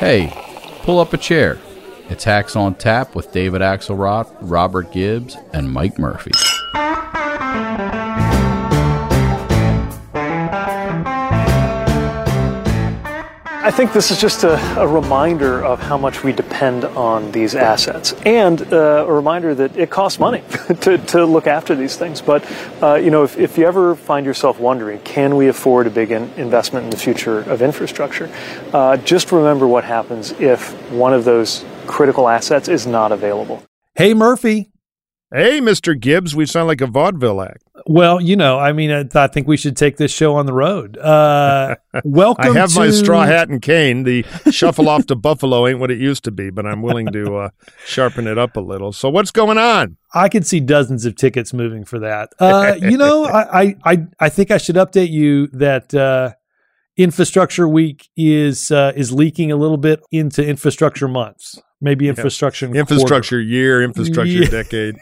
Hey, pull up a chair. It's Hacks on Tap with David Axelrod, Robert Gibbs, and Mike Murphy. I think this is just a reminder of how much we depend on these assets, and a reminder that it costs money to look after these things. But, if you ever find yourself wondering, can we afford a big investment in the future of infrastructure? Just remember what happens if one of those critical assets is not available. Hey, Murphy. Hey, Mr. Gibbs. We sound like a vaudeville act. Well, I think we should take this show on the road. Welcome to... I have my straw hat and cane. The shuffle off to Buffalo ain't what it used to be, but I'm willing to sharpen it up a little. So what's going on? I could see dozens of tickets moving for that. I think I should update you that Infrastructure Week is leaking a little bit into Infrastructure Months. Maybe infrastructure quarter. Year, infrastructure decade.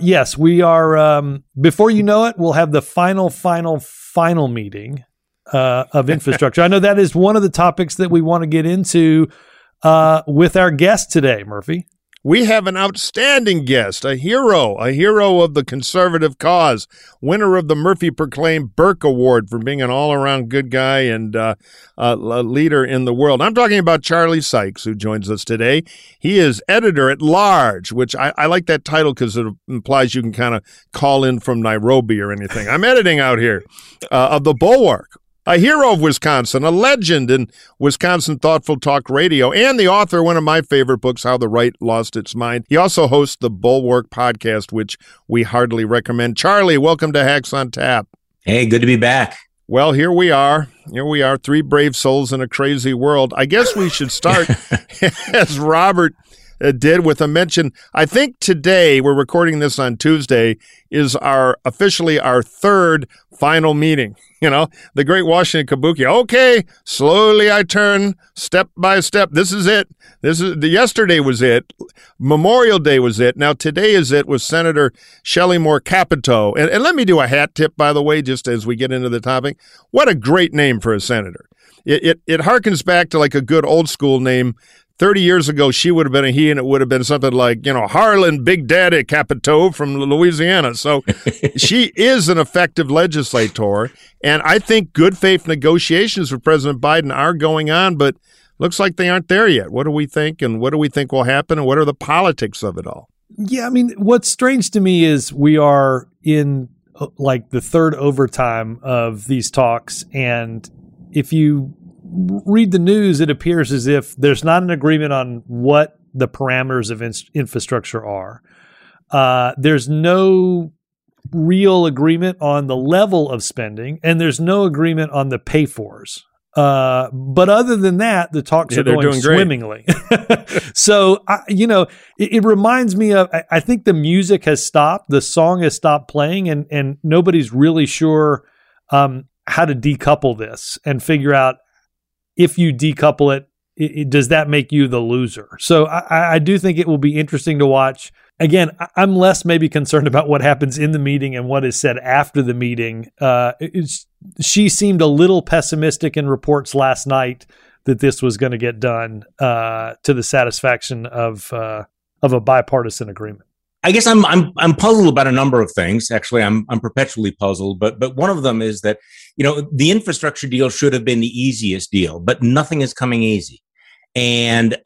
Yes, we are. Before you know it, we'll have the final meeting of infrastructure. I know that is one of the topics that we want to get into with our guest today, Murphy. We have an outstanding guest, a hero of the conservative cause, winner of the Murphy-proclaimed Burke Award for being an all-around good guy and a leader in the world. I'm talking about Charlie Sykes, who joins us today. He is editor-at-large, which I like that title because it implies you can kind of call in from Nairobi or anything. I'm editing out here of The Bulwark. A hero of Wisconsin, a legend in Wisconsin Thoughtful Talk Radio, and the author of one of my favorite books, How the Right Lost Its Mind. He also hosts the Bulwark podcast, which we heartily recommend. Charlie, welcome to Hacks on Tap. Hey, good to be back. Well, here we are. Three brave souls in a crazy world. I guess we should start, as Robert did, with a mention. I think today, we're recording this on Tuesday, is officially our third final meeting. The Great Washington Kabuki. Okay, slowly I turn, step by step. This is it. Yesterday was it. Memorial Day was it. Now today is it with Senator Shelley Moore Capito. And let me do a hat tip, by the way, just as we get into the topic. What a great name for a senator. It harkens back to like a good old school name. 30 years ago, she would have been a he, and it would have been something like, Harlan Big Daddy Capito from Louisiana. So she is an effective legislator, and I think good faith negotiations with President Biden are going on, but looks like they aren't there yet. What do we think, and what do we think will happen, and what are the politics of it all? Yeah, what's strange to me is we are in, the third overtime of these talks, and if you read the news, it appears as if there's not an agreement on what the parameters of infrastructure are. There's no real agreement on the level of spending, and there's no agreement on the pay-fors. But other than that, the talks are going swimmingly. So, it reminds me of, I think the music has stopped, the song has stopped playing, and nobody's really sure how to decouple this and figure out, if you decouple it, does that make you the loser? So I do think it will be interesting to watch. Again, I'm less maybe concerned about what happens in the meeting and what is said after the meeting. She seemed a little pessimistic in reports last night that this was going to get done to the satisfaction of a bipartisan agreement. I guess I'm puzzled about a number of things. Actually, I'm perpetually puzzled, but one of them is that, the infrastructure deal should have been the easiest deal, but nothing is coming easy. And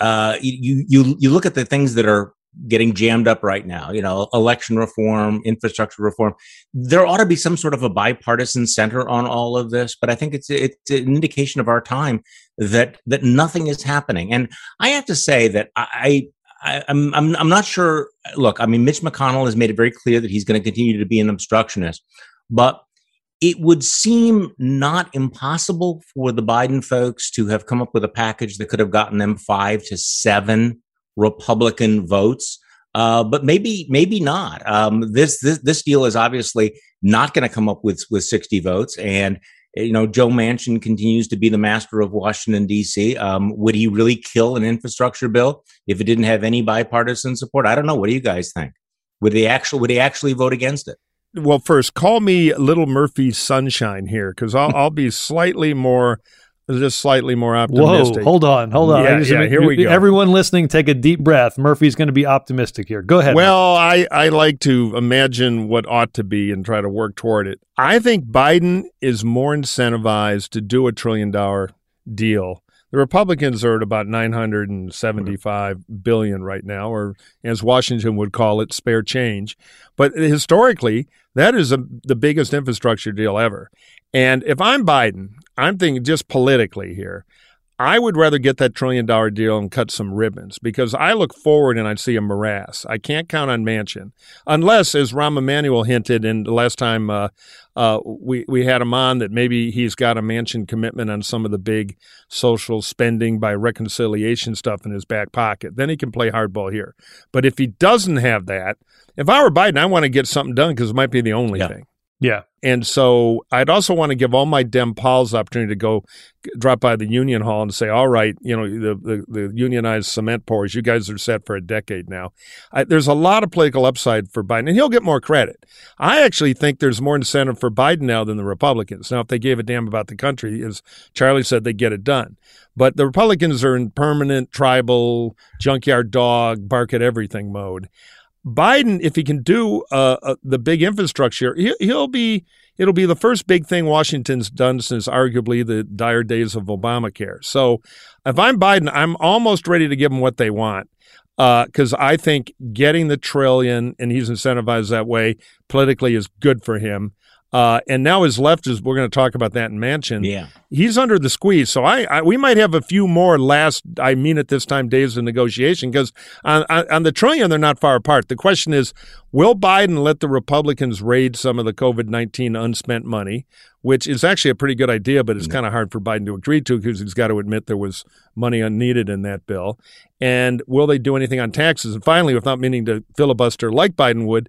you look at the things that are getting jammed up right now, election reform, infrastructure reform. There ought to be some sort of a bipartisan center on all of this, but I think it's an indication of our time that nothing is happening. And I have to say that I'm not sure. Look, Mitch McConnell has made it very clear that he's going to continue to be an obstructionist, but it would seem not impossible for the Biden folks to have come up with a package that could have gotten them 5 to 7 Republican votes. But maybe not. This deal is obviously not going to come up with 60 votes, and Joe Manchin continues to be the master of Washington, D.C. Would he really kill an infrastructure bill if it didn't have any bipartisan support? I don't know. What do you guys think? Would they actually vote against it? Well, first, call me Little Murphy Sunshine here, because I'll be slightly more It was just slightly more optimistic. Whoa, hold on. Yeah, here we go. Everyone listening, take a deep breath. Murphy's going to be optimistic here. Go ahead. Well, I like to imagine what ought to be and try to work toward it. I think Biden is more incentivized to do a $1 trillion deal. The Republicans are at about $975 billion right now, or as Washington would call it, spare change. But historically, that is the biggest infrastructure deal ever. And if I'm Biden, I'm thinking just politically here, I would rather get that $1 trillion deal and cut some ribbons, because I look forward and I see a morass. I can't count on Manchin, unless, as Rahm Emanuel hinted in the last time we had him on, that maybe he's got a Manchin commitment on some of the big social spending by reconciliation stuff in his back pocket. Then he can play hardball here. But if he doesn't have that, if I were Biden, I want to get something done, because it might be the only thing. Yeah. And so I'd also want to give all my Dem pals the opportunity to go drop by the union hall and say, all right, you know, the unionized cement pourers, you guys are set for a decade now. There's a lot of political upside for Biden, and he'll get more credit. I actually think there's more incentive for Biden now than the Republicans. Now, if they gave a damn about the country, as Charlie said, they'd get it done. But the Republicans are in permanent tribal, junkyard dog, bark at everything mode. Biden, if he can do the big infrastructure, it'll be the first big thing Washington's done since arguably the dire days of Obamacare. So if I'm Biden, I'm almost ready to give them what they want, because I think getting the trillion, and he's incentivized that way politically, is good for him. And now his left is, we're going to talk about that in Manchin. Yeah. He's under the squeeze. So we might have a few more days of negotiation, because on the trillion, they're not far apart. The question is, will Biden let the Republicans raid some of the COVID-19 unspent money, which is actually a pretty good idea, but it's kind of hard for Biden to agree to, because he's got to admit there was money unneeded in that bill. And will they do anything on taxes? And finally, without meaning to filibuster like Biden would,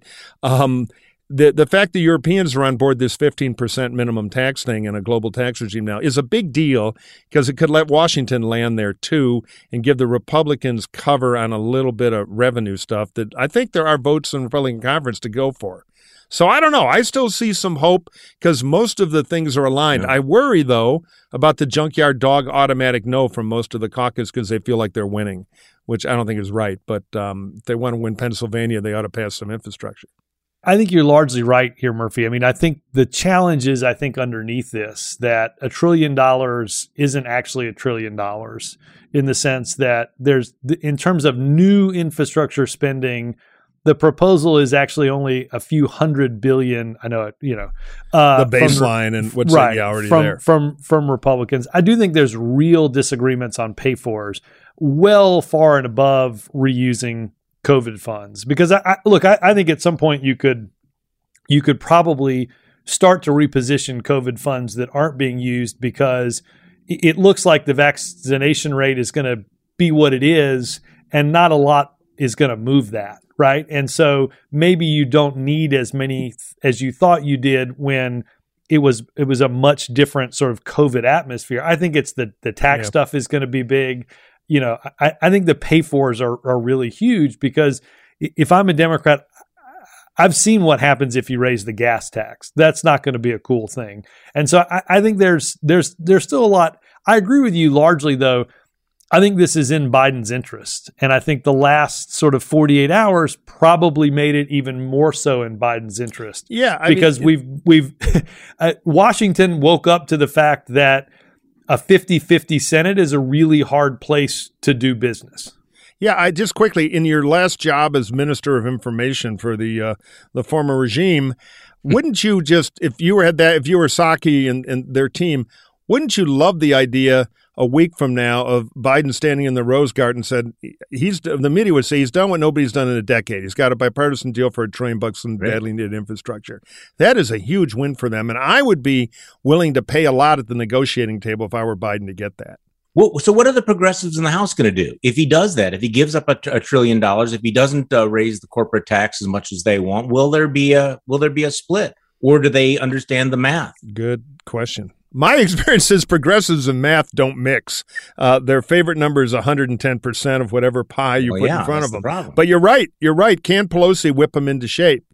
the fact that Europeans are on board this 15% minimum tax thing and a global tax regime now is a big deal, because it could let Washington land there too and give the Republicans cover on a little bit of revenue stuff that I think there are votes in the Republican conference to go for. So I don't know. I still see some hope, because most of the things are aligned. Yeah. I worry, though, about the junkyard dog automatic no from most of the caucus, because they feel like they're winning, which I don't think is right. But if they want to win Pennsylvania, they ought to pass some infrastructure. I think you're largely right here, Murphy. I mean, I think the challenge is, I think underneath this, that $1 trillion isn't actually $1 trillion, in the sense that there's, in terms of new infrastructure spending, the proposal is actually only a few $100 billion. I know it, you know, the baseline from, and what's right, already from, there from Republicans. I do think there's real disagreements on pay-fors, well far and above reusing COVID funds, because I think at some point you could probably start to reposition COVID funds that aren't being used, because it looks like the vaccination rate is going to be what it is, and not a lot is going to move that, right? And so maybe you don't need as many as you thought you did when it was a much different sort of COVID atmosphere. I think it's the tax stuff is going to be big. You know, I think the pay-fors are really huge, because if I'm a Democrat, I've seen what happens if you raise the gas tax. That's not going to be a cool thing. And so I think there's still a lot. I agree with you largely, though. I think this is in Biden's interest. And I think the last sort of 48 hours probably made it even more so in Biden's interest. Yeah. Because Washington woke up to the fact that a 50-50 Senate is a really hard place to do business. Yeah, I just quickly, in your last job as Minister of Information for the former regime, wouldn't you just, if you were Psaki and their team, wouldn't you love the idea a week from now of Biden standing in the Rose Garden said the media would say he's done what nobody's done in a decade. He's got a bipartisan deal for $1 trillion and badly needed infrastructure. That is a huge win for them. And I would be willing to pay a lot at the negotiating table if I were Biden to get that. Well, so what are the progressives in the House going to do if he does that? If he gives up $1 trillion, if he doesn't raise the corporate tax as much as they want, will there be a split, or do they understand the math? Good question. My experience is progressives and math don't mix. Their favorite number is 110% of whatever pie you put in front of them. The but you're right. Can Pelosi whip them into shape?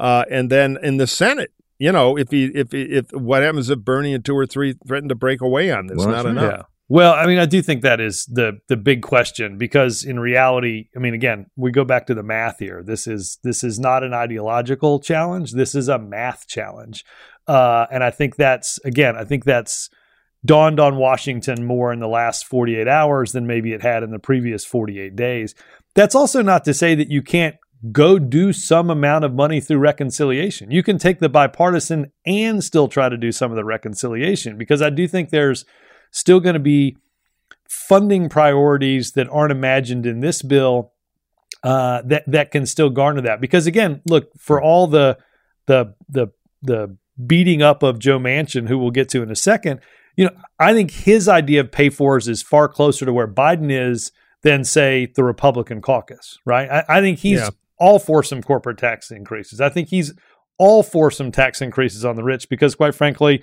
And then in the Senate, you know, if what happens if Bernie and two or three threaten to break away on this? Well, not enough. Yeah. Well, I mean, I do think that is the big question, because in reality, I mean, again, we go back to the math here. This is not an ideological challenge. This is a math challenge. And I think that's, again, dawned on Washington more in the last 48 hours than maybe it had in the previous 48 days. That's also not to say that you can't go do some amount of money through reconciliation. You can take the bipartisan and still try to do some of the reconciliation, because I do think there's still going to be funding priorities that aren't imagined in this bill that can still garner that. Because again, look, for all the beating up of Joe Manchin, who we'll get to in a second, you know, I think his idea of pay-fors is far closer to where Biden is than, say, the Republican caucus, right? I think he's all for some corporate tax increases. I think he's all for some tax increases on the rich, because quite frankly,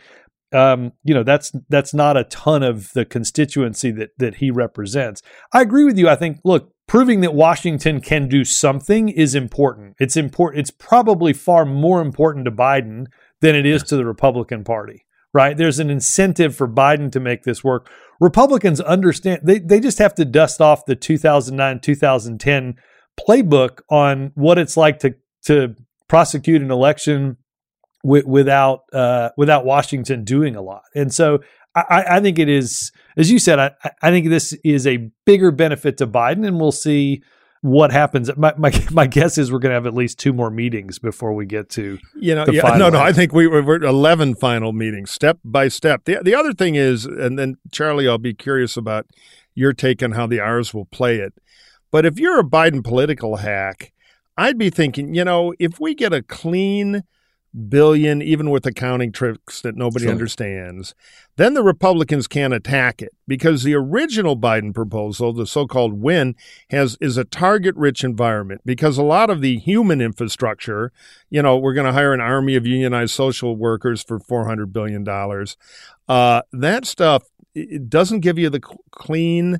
you know, that's not a ton of the constituency that he represents. I agree with you. I think, look, proving that Washington can do something is important. It's important. It's probably far more important to Biden than it is to the Republican Party. Right? There's an incentive for Biden to make this work. Republicans understand, they just have to dust off the 2009-2010 playbook on what it's like to prosecute an election without Washington doing a lot. And so I think it is, as you said, I think this is a bigger benefit to Biden, and we'll see what happens. My guess is we're going to have at least two more meetings before we get to final. I think we're 11 final meetings, step by step. The other thing is, and then Charlie, I'll be curious about your take on how the R's will play it. But if you're a Biden political hack, I'd be thinking, you know, if we get a clean billion, even with accounting tricks that nobody understands, then the Republicans can't attack it, because the original Biden proposal, the so-called win, is a target-rich environment, because a lot of the human infrastructure, you know, we're going to hire an army of unionized social workers for $400 billion. That stuff, it doesn't give you the clean,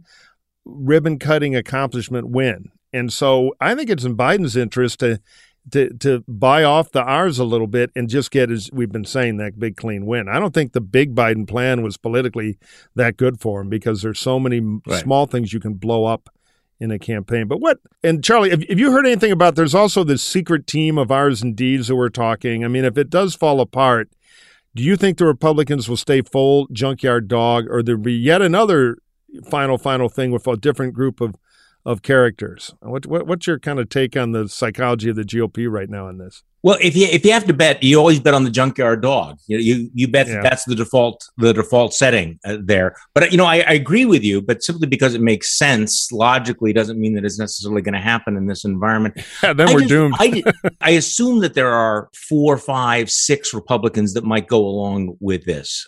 ribbon-cutting accomplishment win. And so I think it's in Biden's interest to buy off the R's a little bit and just get, as we've been saying, that big clean win. I don't think the big Biden plan was politically that good for him, because there's so many small things you can blow up in a campaign. But what, and Charlie, have you heard anything about, there's also this secret team of R's and D's who are talking. I mean, if it does fall apart, do you think the Republicans will stay full junkyard dog, or there'll be yet another final thing with a different group of characters? What's your kind of take on the psychology of the GOP right now on this? Well, if you have to bet, you always bet on the junkyard dog. You bet that's the default setting there. But, you know, I agree with you, but simply because it makes sense logically doesn't mean that it's necessarily going to happen in this environment. Yeah, then we're doomed. I assume that there are 4, 5, 6 Republicans that might go along with this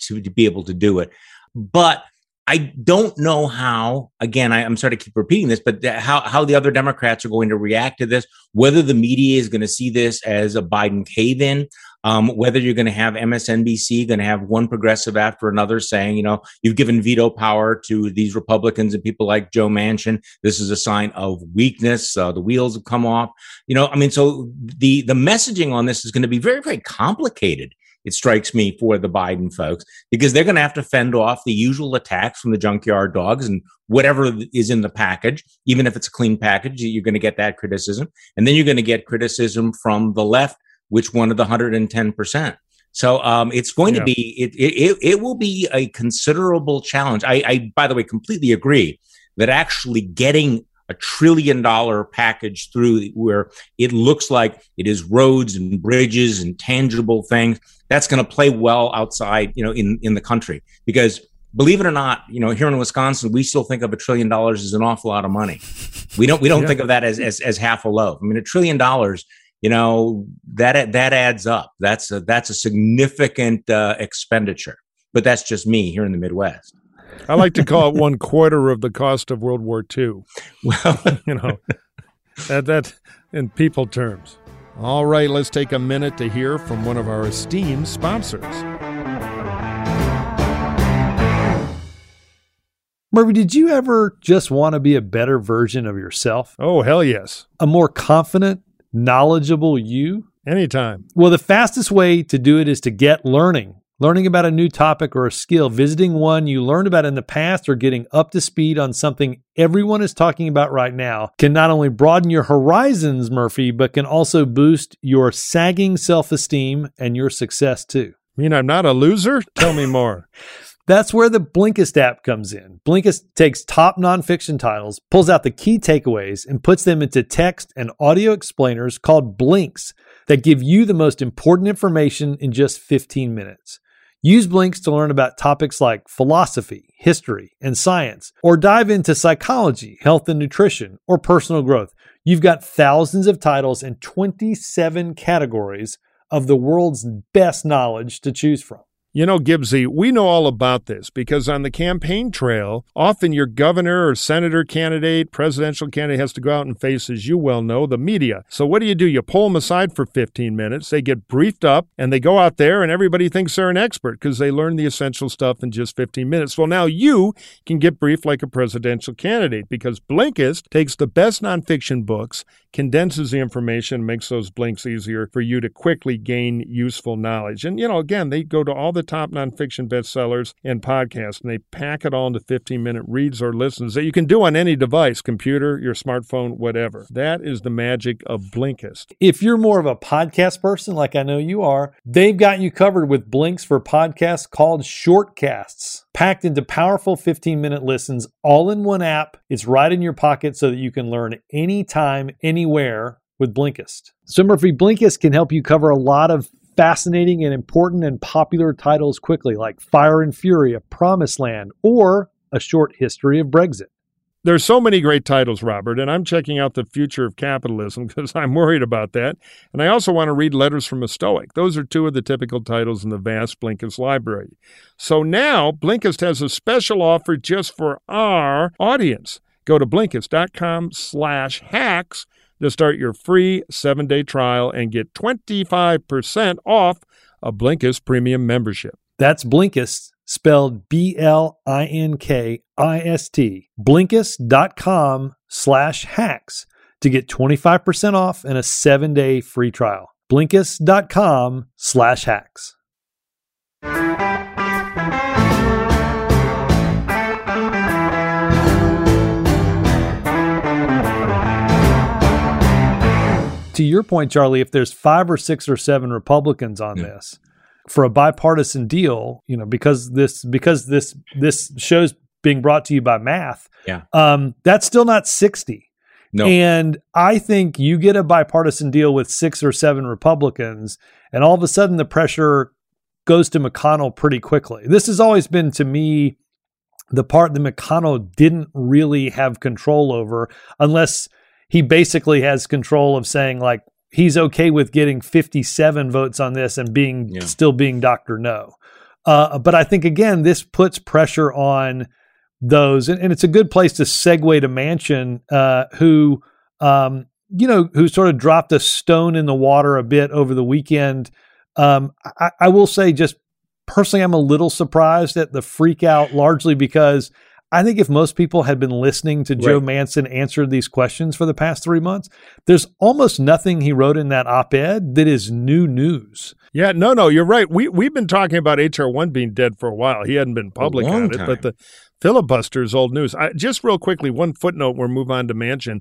to be able to do it. But I don't know how, again, I'm sorry to keep repeating this, but how the other Democrats are going to react to this, whether the media is going to see this as a Biden cave-in, whether you're going to have MSNBC, going to have one progressive after another saying, you know, you've given veto power to these Republicans and people like Joe Manchin. This is a sign of weakness. The wheels have come off. You know, I mean, so the messaging on this is going to be very, very complicated, it strikes me, for the Biden folks, because they're going to have to fend off the usual attacks from the junkyard dogs and whatever is in the package. Even if it's a clean package, you're going to get that criticism. And then you're going to get criticism from the left, which won of the 110%. So it's going to be, it will be a considerable challenge. I, by the way, completely agree that actually getting a $1 trillion package through where it looks like it is roads and bridges and tangible things, that's going to play well outside, you know, in the country, because believe it or not, you know, here in Wisconsin, we still think of $1 trillion as an awful lot of money. We don't think of that as half a loaf. I mean, $1 trillion, you know, that adds up. That's a significant expenditure, but that's just me here in the Midwest. I like to call it 1/4 of the cost of World War II. Well, you know, that in people terms. All right, let's take a minute to hear from one of our esteemed sponsors. Murphy, did you ever just want to be a better version of yourself? Oh, hell yes. A more confident, knowledgeable you? Anytime. Well, the fastest way to do it is to get learning about a new topic or a skill, visiting one you learned about in the past or getting up to speed on something everyone is talking about right now can not only broaden your horizons, Murphy, but can also boost your sagging self-esteem and your success too. You mean I'm not a loser? Tell me more. That's where the Blinkist app comes in. Blinkist takes top nonfiction titles, pulls out the key takeaways, and puts them into text and audio explainers called Blinks that give you the most important information in just 15 minutes. Use Blinks to learn about topics like philosophy, history, and science, or dive into psychology, health and nutrition, or personal growth. You've got thousands of titles and 27 categories of the world's best knowledge to choose from. You know, Gibbsy, we know all about this because on the campaign trail, often your governor or senator candidate, presidential candidate has to go out and face, as you well know, the media. So what do? You pull them aside for 15 minutes, they get briefed up, and they go out there and everybody thinks they're an expert because they learn the essential stuff in just 15 minutes. Well, now you can get briefed like a presidential candidate because Blinkist takes the best nonfiction books, condenses the information, makes those blinks easier for you to quickly gain useful knowledge. And, you know, again, they go to all the top nonfiction bestsellers and podcasts, and they pack it all into 15-minute reads or listens that you can do on any device, computer, your smartphone, whatever. That is the magic of Blinkist. If you're more of a podcast person, like I know you are, they've got you covered with blinks for podcasts called Shortcasts, packed into powerful 15-minute listens all in one app. It's right in your pocket so that you can learn anytime, anywhere with Blinkist. So Murphy, Blinkist can help you cover a lot of fascinating and important and popular titles quickly, like Fire and Fury, A Promised Land, or A Short History of Brexit. There's so many great titles, Robert, and I'm checking out The Future of Capitalism because I'm worried about that. And I also want to read Letters from a Stoic. Those are two of the typical titles in the vast Blinkist library. So now Blinkist has a special offer just for our audience. Go to Blinkist.com/hacks to start your free 7-day trial and get 25% off a Blinkist premium membership. That's Blinkist, spelled Blinkist, Blinkist.com/hacks to get 25% off and a 7-day free trial. Blinkist.com/hacks. To your point, Charlie, if there's 5 or 6 or 7 Republicans on this for a bipartisan deal, you know, because this show's being brought to you by math, that's still not 60. No. And I think you get a bipartisan deal with 6 or 7 Republicans, and all of a sudden the pressure goes to McConnell pretty quickly. This has always been, to me, the part that McConnell didn't really have control over, unless he basically has control of saying, like, he's okay with getting 57 votes on this and being still being Dr. No. But I think, again, this puts pressure on those. And it's a good place to segue to Manchin, who sort of dropped a stone in the water a bit over the weekend. I will say, just personally, I'm a little surprised at the freak out, largely because I think if most people had been listening to Joe Manchin answer these questions for the past 3 months, there's almost nothing he wrote in that op-ed that is new news. Yeah, no, you're right. We've been talking about H.R. 1 being dead for a while. He hadn't been public on it, but the filibuster is old news. Just real quickly, one footnote, we'll move on to Manchin.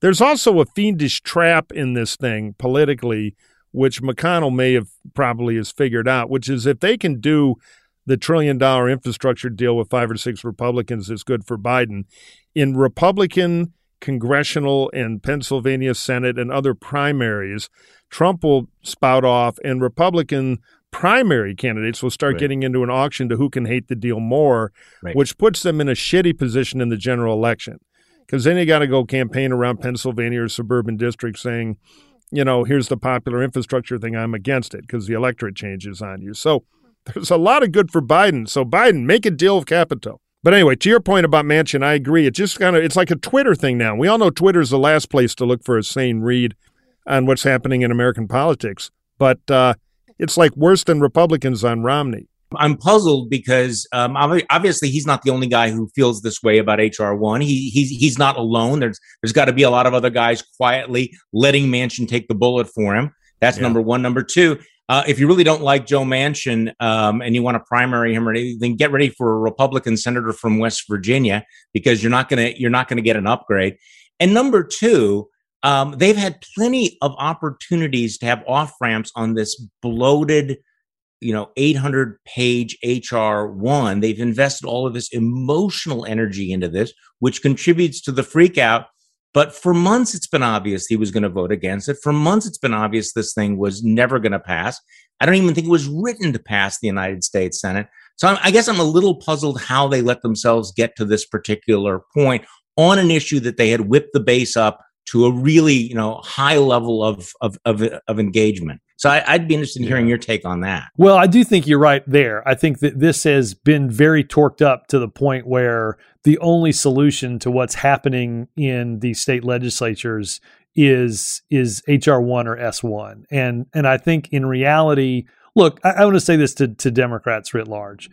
There's also a fiendish trap in this thing politically, which McConnell may have probably has figured out, which is if they can do the $1 trillion infrastructure deal with 5 or 6 Republicans is good for Biden. In Republican congressional and Pennsylvania Senate and other primaries, Trump will spout off, and Republican primary candidates will start getting into an auction to who can hate the deal more, which puts them in a shitty position in the general election. Because then you got to go campaign around Pennsylvania or suburban districts saying, you know, here's the popular infrastructure thing, I'm against it, because the electorate changes on you. So there's a lot of good for Biden. So Biden, make a deal with Capito. But anyway, to your point about Manchin, I agree. It just it's like a Twitter thing now. We all know Twitter's the last place to look for a sane read on what's happening in American politics. But it's like worse than Republicans on Romney. I'm puzzled because obviously he's not the only guy who feels this way about H.R. 1. He's not alone. There's got to be a lot of other guys quietly letting Manchin take the bullet for him. That's number one. Number two, if you really don't like Joe Manchin and you want to primary him or anything, get ready for a Republican senator from West Virginia, because you're not gonna get an upgrade. And number two, they've had plenty of opportunities to have off ramps on this bloated, 800-page H.R. 1. They've invested all of this emotional energy into this, which contributes to the freak out. But for months, it's been obvious he was going to vote against it. For months, it's been obvious this thing was never going to pass. I don't even think it was written to pass the United States Senate. So I guess I'm a little puzzled how they let themselves get to this particular point on an issue that they had whipped the base up to a really, high level of engagement. So I'd be interested in hearing your take on that. Well, I do think you're right there. I think that this has been very torqued up to the point where the only solution to what's happening in the state legislatures is H.R. 1 or S1. And I think in reality, look, I want to say this to Democrats writ large.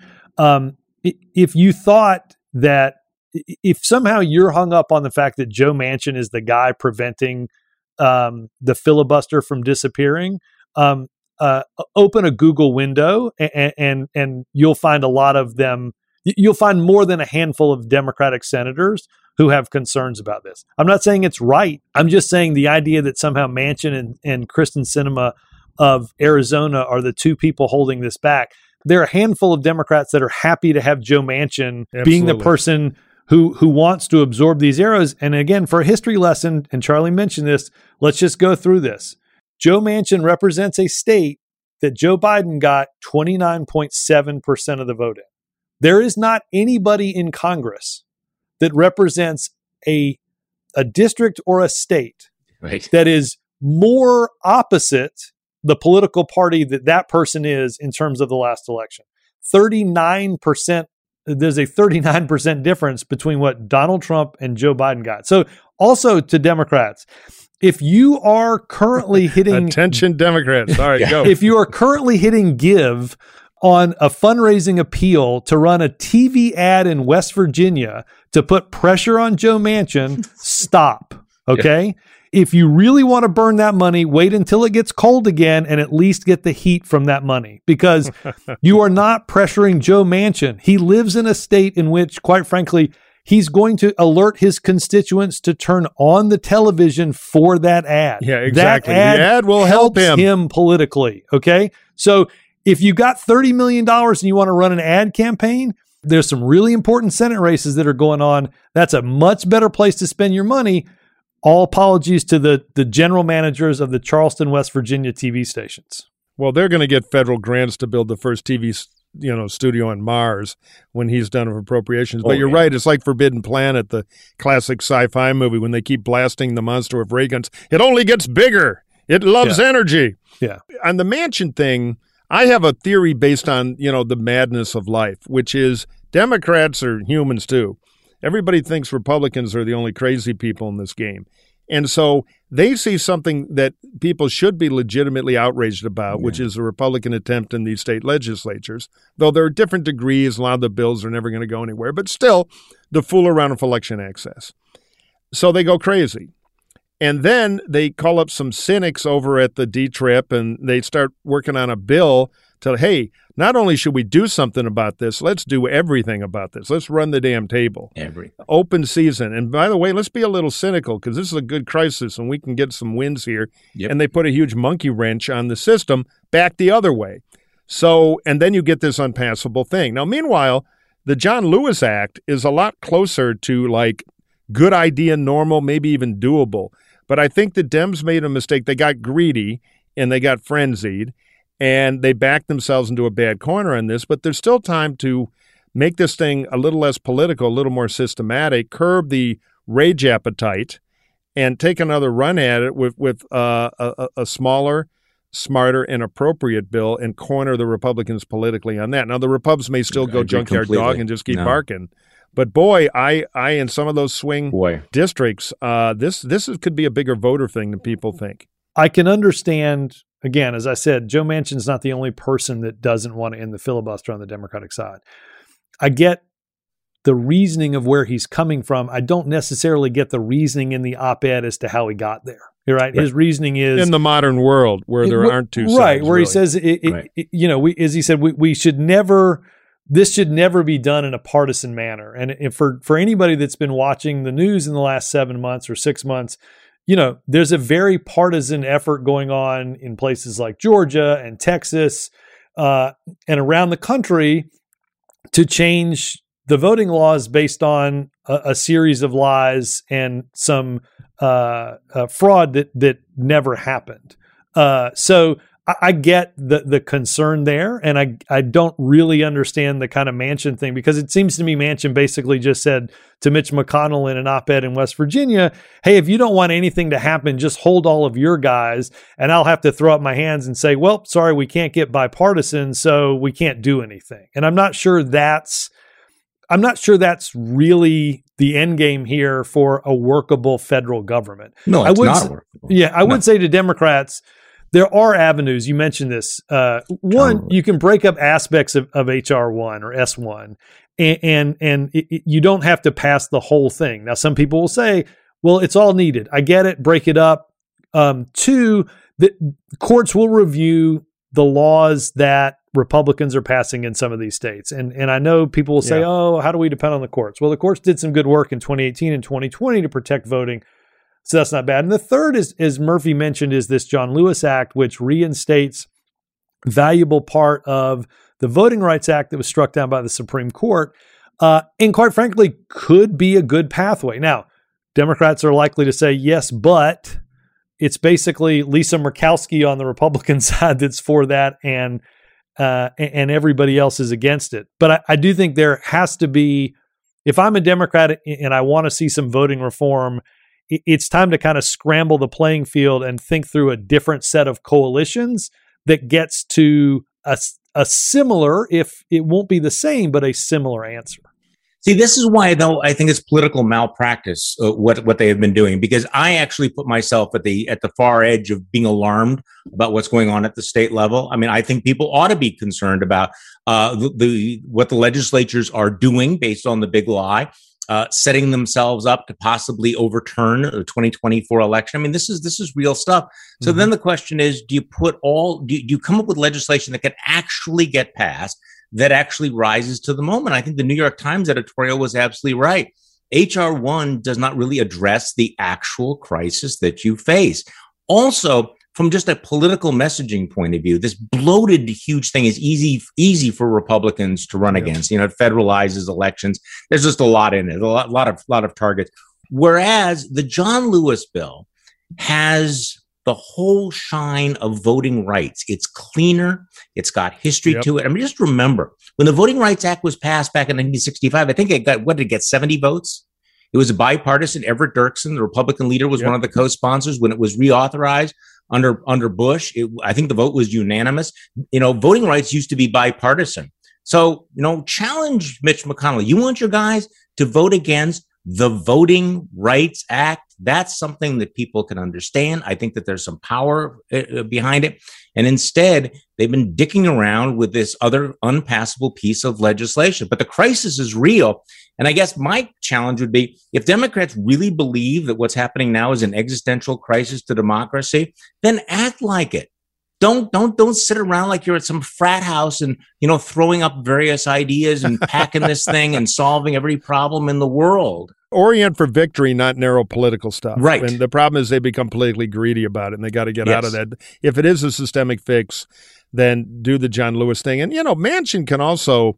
If you thought that, if somehow you're hung up on the fact that Joe Manchin is the guy preventing the filibuster from disappearing, open a Google window and you'll find a lot of them. You'll find more than a handful of Democratic senators who have concerns about this. I'm not saying it's right. I'm just saying the idea that somehow Manchin and Kristen Sinema of Arizona are the two people holding this back. There are a handful of Democrats that are happy to have Joe Manchin being the person who wants to absorb these arrows. And again, for a history lesson, and Charlie mentioned this, let's just go through this. Joe Manchin represents a state that Joe Biden got 29.7% of the vote in. There is not anybody in Congress that represents a district or a state that is more opposite the political party that person is in terms of the last election. 39%, there's a 39% difference between what Donald Trump and Joe Biden got. So also to Democrats, if you are currently hitting... Attention Democrats, all right, go. If you are currently hitting give on a fundraising appeal to run a TV ad in West Virginia to put pressure on Joe Manchin, stop, okay? Yeah. If you really want to burn that money, wait until it gets cold again and at least get the heat from that money, because you are not pressuring Joe Manchin. He lives in a state in which, quite frankly, he's going to alert his constituents to turn on the television for that ad. Yeah, exactly. That ad, the ad will help him politically. Okay. So if you got $30 million and you want to run an ad campaign, there's some really important Senate races that are going on. That's a much better place to spend your money. All apologies to the general managers of the Charleston, West Virginia TV stations. Well, they're going to get federal grants to build the first TV, studio on Mars when he's done with appropriations. But you're right. It's like Forbidden Planet, the classic sci-fi movie, when they keep blasting the monster with ray guns. It only gets bigger. It loves energy. Yeah. On the Manchin thing, I have a theory based on, the madness of life, which is Democrats are humans too. Everybody thinks Republicans are the only crazy people in this game. And so they see something that people should be legitimately outraged about, which is a Republican attempt in these state legislatures, though there are different degrees. A lot of the bills are never going to go anywhere, but still the fool around of election access. So they go crazy. And then they call up some cynics over at the D-Trip, and they start working on a bill to, hey, not only should we do something about this, let's do everything about this. Let's run the damn table. Open season. And by the way, let's be a little cynical, because this is a good crisis and we can get some wins here. Yep. And they put a huge monkey wrench on the system back the other way. So, and then you get this unpassable thing. Now, meanwhile, the John Lewis Act is a lot closer to good idea, normal, maybe even doable. But I think the Dems made a mistake. They got greedy and they got frenzied. And they backed themselves into a bad corner on this, but there's still time to make this thing a little less political, a little more systematic, curb the rage appetite, and take another run at it with a smaller, smarter, and appropriate bill, and corner the Republicans politically on that. Now, the Repubs may still go junkyard dog and just keep barking. But boy, I in some of those swing districts, this could be a bigger voter thing than people think. I can understand... Again, as I said, Joe Manchin's not the only person that doesn't want to end the filibuster on the Democratic side. I get the reasoning of where he's coming from. I don't necessarily get the reasoning in the op-ed as to how he got there. You're right. His reasoning is in the modern world where there aren't two sides. Right. Where really. He says, we should never. This should never be done in a partisan manner. And for anybody that's been watching the news in the last 7 months or 6 months, there's a very partisan effort going on in places like Georgia and Texas and around the country to change the voting laws based on a series of lies and some fraud that never happened. So I get the concern there, and I don't really understand the kind of Manchin thing, because it seems to me Manchin basically just said to Mitch McConnell in an op-ed in West Virginia, hey, if you don't want anything to happen, just hold all of your guys, and I'll have to throw up my hands and say, well, sorry, we can't get bipartisan, so we can't do anything. And I'm not sure that's really the end game here for a workable federal government. No, it's not workable. Yeah, I would say to Democrats, there are avenues. You mentioned this. One, you can break up aspects of H.R. 1 or S1, and you don't have to pass the whole thing. Now, some people will say, well, it's all needed. I get it. Break it up. Two, the courts will review the laws that Republicans are passing in some of these states. And I know people will say, oh, how do we depend on the courts? Well, the courts did some good work in 2018 and 2020 to protect voting. So that's not bad. And the third is, as Murphy mentioned, is this John Lewis Act, which reinstates a valuable part of the Voting Rights Act that was struck down by the Supreme Court, and quite frankly, could be a good pathway. Now, Democrats are likely to say, yes, but it's basically Lisa Murkowski on the Republican side that's for that, and everybody else is against it. But I do think there has to be, if I'm a Democrat and I want to see some voting reform, it's time to kind of scramble the playing field and think through a different set of coalitions that gets to a similar, if it won't be the same, but a similar answer. See, this is why, though, I think it's political malpractice, what they have been doing, because I actually put myself at the far edge of being alarmed about what's going on at the state level. I mean, I think people ought to be concerned about what the legislatures are doing based on the big lie. Setting themselves up to possibly overturn the 2024 election. I mean, this is real stuff. So then the question is, do you come up with legislation that can actually get passed, that actually rises to the moment? I think the New York Times editorial was absolutely right. H.R. 1 does not really address the actual crisis that you face. Also, from just a political messaging point of view, this bloated, huge thing is easy for Republicans to run against. It federalizes elections. There's just a lot in it, a lot of targets. Whereas the John Lewis bill has the whole shine of voting rights. It's cleaner. It's got history to it. I mean, just remember, when the Voting Rights Act was passed back in 1965, I think it got, 70 votes? It was a bipartisan. Everett Dirksen, the Republican leader, was one of the co-sponsors. When it was reauthorized, Under Bush, I think the vote was unanimous. Voting rights used to be bipartisan. So, challenge Mitch McConnell. You want your guys to vote against the Voting Rights Act? That's something that people can understand. I think that there's some power behind it. And instead, they've been dicking around with this other unpassable piece of legislation. But the crisis is real. And I guess my challenge would be, if Democrats really believe that what's happening now is an existential crisis to democracy, then act like it. Don't sit around like you're at some frat house and, throwing up various ideas and packing this thing and solving every problem in the world. Orient for victory, not narrow political stuff. Right. And the problem is they become politically greedy about it, and they got to get out of that. If it is a systemic fix, then do the John Lewis thing. And, Manchin can also,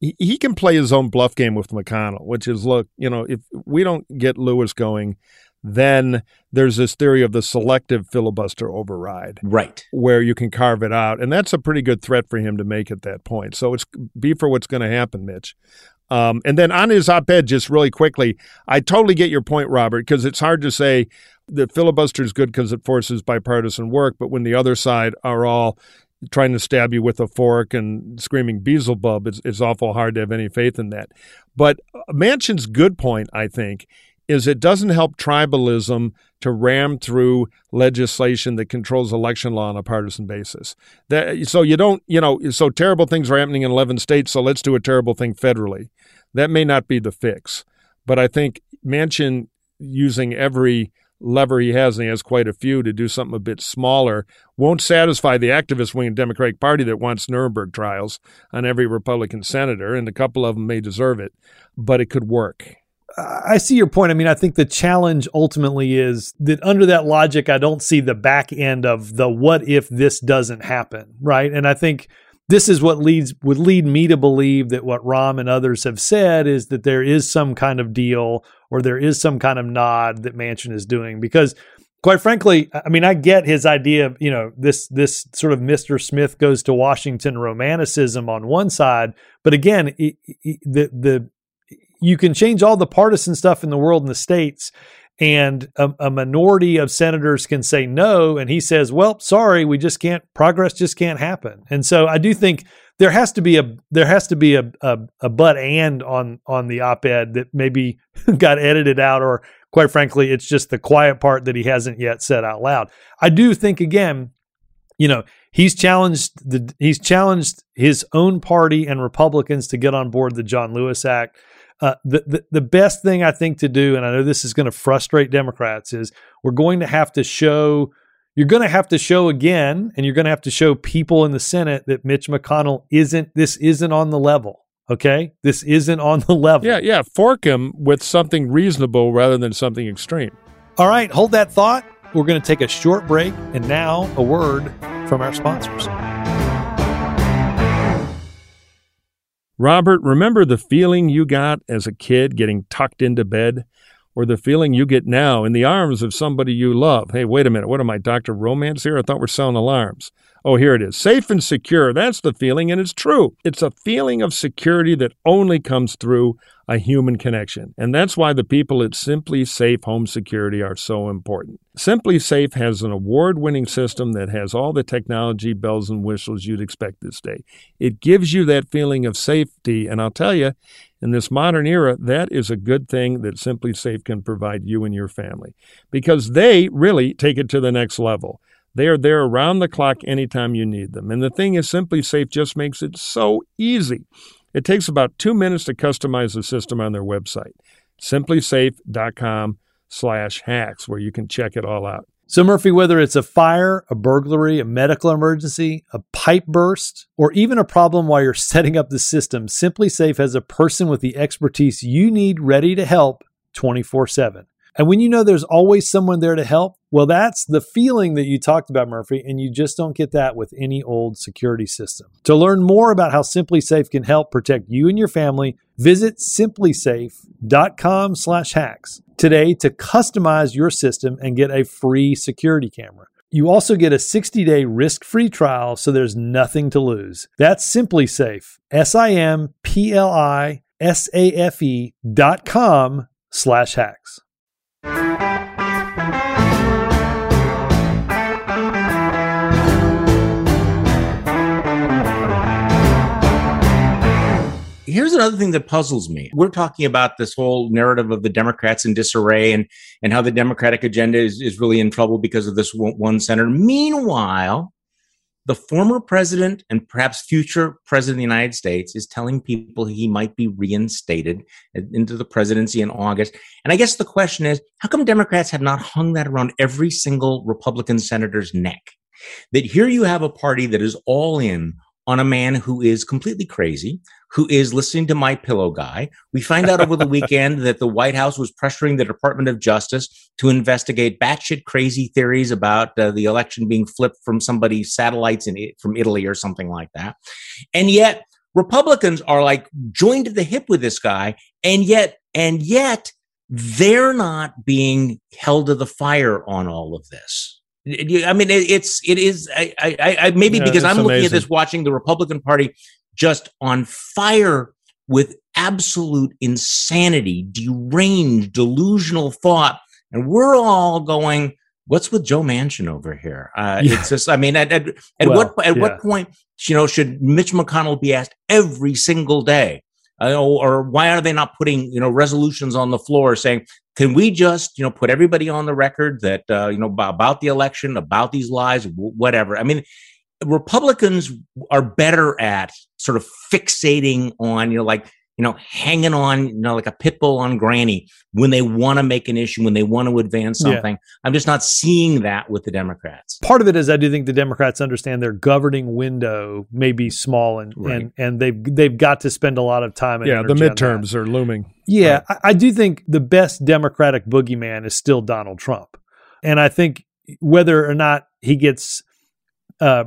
he can play his own bluff game with McConnell, which is, look, if we don't get Lewis going, then there's this theory of the selective filibuster override, right, where you can carve it out. And that's a pretty good threat for him to make at that point. So it's be for what's going to happen, Mitch. And then on his op-ed, just really quickly, I totally get your point, Robert, because it's hard to say the filibuster is good because it forces bipartisan work. But when the other side are all trying to stab you with a fork and screaming Beelzebub, it's awful hard to have any faith in that. But Manchin's good point, I think, is it doesn't help tribalism to ram through legislation that controls election law on a partisan basis. So terrible things are happening in 11 states, so let's do a terrible thing federally. That may not be the fix. But I think Manchin using every lever he has, and he has quite a few, to do something a bit smaller, won't satisfy the activist wing of the Democratic Party that wants Nuremberg trials on every Republican senator, and a couple of them may deserve it, but it could work. I see your point. I mean, I think the challenge ultimately is that under that logic, I don't see the back end of the what if this doesn't happen, right? And I think this is what would lead me to believe that what Rahm and others have said is that there is some kind of deal, or there is some kind of nod that Manchin is doing. Because quite frankly, I mean, I get his idea of, you know, this sort of Mr. Smith goes to Washington romanticism on one side. But again, you can change all the partisan stuff in the world in the states, and a minority of senators can say no. And he says, well, sorry, we just can't, progress just can't happen. And so I do think there has to be a but and on the op-ed that maybe got edited out, or quite frankly, it's just the quiet part that he hasn't yet said out loud. I do think, again, you know, he's challenged his own party and Republicans to get on board the John Lewis Act. The best thing I think to do, and I know this is going to frustrate Democrats, is you're going to have to show again, and you're going to have to show people in the Senate that Mitch McConnell isn't on the level. Okay. This isn't on the level. Yeah. Fork him with something reasonable rather than something extreme. All right. Hold that thought. We're going to take a short break. And now a word from our sponsors. Robert, remember the feeling you got as a kid getting tucked into bed, or the feeling you get now in the arms of somebody you love? Hey, wait a minute. What am I, Dr. Romance here? I thought we're selling alarms. Oh, here it is. Safe and secure. That's the feeling, and it's true. It's a feeling of security that only comes through a human connection. And that's why the people at SimpliSafe Home Security are so important. SimpliSafe has an award-winning system that has all the technology bells and whistles you'd expect this day. It gives you that feeling of safety, and I'll tell you, in this modern era, that is a good thing that SimpliSafe can provide you and your family, because they really take it to the next level. They are there around the clock anytime you need them. And the thing is, SimpliSafe just makes it so easy. It takes about 2 minutes to customize the system on their website, simplisafe.com/hacks, where you can check it all out. So, Murphy, whether it's a fire, a burglary, a medical emergency, a pipe burst, or even a problem while you're setting up the system, SimpliSafe has a person with the expertise you need ready to help 24/7. And when you know there's always someone there to help, well, that's the feeling that you talked about, Murphy, and you just don't get that with any old security system. To learn more about how SimpliSafe can help protect you and your family, visit simplisafe.com/hacks today to customize your system and get a free security camera. You also get a 60-day risk-free trial, so there's nothing to lose. That's SimpliSafe, simplisafe.com/hacks. Here's another thing that puzzles me. We're talking about this whole narrative of the Democrats in disarray and how the Democratic agenda is really in trouble because of this one senator. Meanwhile, the former president and perhaps future president of the United States is telling people he might be reinstated into the presidency in August. And I guess the question is, how come Democrats have not hung that around every single Republican senator's neck? That here you have a party that is all in on a man who is completely crazy, who is listening to My Pillow Guy. We find out over the weekend that the White House was pressuring the Department of Justice to investigate batshit crazy theories about the election being flipped from somebody's satellites from Italy or something like that. And yet Republicans are like joined to the hip with this guy. And yet they're not being held to the fire on all of this. I mean, it is. I because I'm looking at this, watching the Republican Party just on fire with absolute insanity, deranged, delusional thought, and we're all going, "What's with Joe Manchin over here?" It's just, I mean, what point, you know, should Mitch McConnell be asked every single day, or why are they not putting, you know, resolutions on the floor saying, can we just, you know, put everybody on the record that, you know, about the election, about these lies, whatever. I mean, Republicans are better at sort of fixating on, you know, like, you know, hanging on, you know, like a pit bull on granny when they want to make an issue, when they want to advance something. Yeah. I'm just not seeing that with the Democrats. Part of it is I do think the Democrats understand their governing window may be small, and right. and they've got to spend a lot of time. And yeah, the midterms are looming. Yeah, right. I do think the best Democratic boogeyman is still Donald Trump, and I think whether or not he gets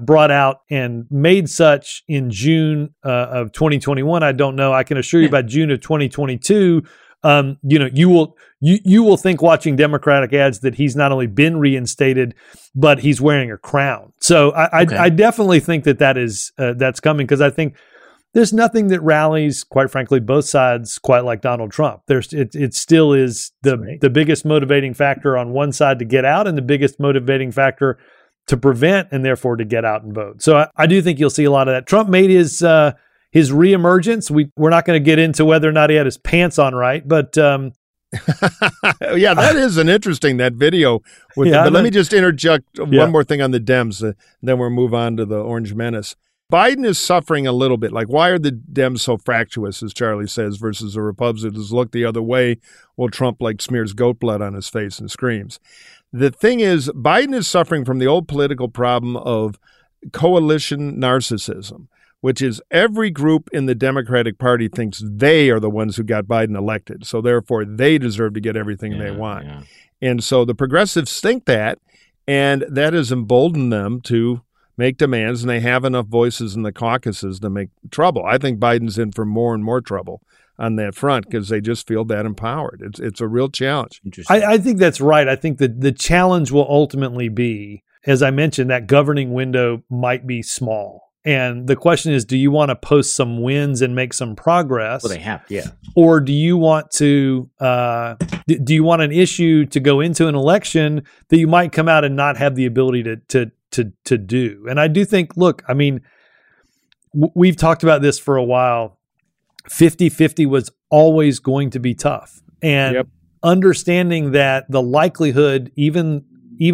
brought out and made such in June of 2021, I don't know. I can assure you by June of 2022, you know, you will think watching Democratic ads that he's not only been reinstated, but he's wearing a crown. So I definitely think that's coming, because I think there's nothing that rallies, quite frankly, both sides quite like Donald Trump. It still is the biggest motivating factor on one side to get out, and the biggest motivating factor to prevent, and therefore to get out and vote. So I do think you'll see a lot of that. Trump made his reemergence. We're not going to get into whether or not he had his pants on right, but yeah, that is an interesting, that video. But let me just interject one more thing on the Dems, then we'll move on to the Orange Menace. Biden is suffering a little bit. Like, why are the Dems so fractious, as Charlie says, versus the Republicans look the other way while Trump like smears goat blood on his face and screams? The thing is, Biden is suffering from the old political problem of coalition narcissism, which is every group in the Democratic Party thinks they are the ones who got Biden elected. So therefore, they deserve to get everything they want. Yeah. And so the progressives think that, and that has emboldened them to make demands, and they have enough voices in the caucuses to make trouble. I think Biden's in for more and more trouble on that front, because they just feel that empowered. It's a real challenge. I think that's right. I think that the challenge will ultimately be, as I mentioned, that governing window might be small. And the question is, do you want to post some wins and make some progress? Well, they have, yeah. Or do you want to, do you want an issue to go into an election that you might come out and not have the ability to do? And I do think, look, I mean, we've talked about this for a while. 50-50 was always going to be tough. And understanding that the likelihood, even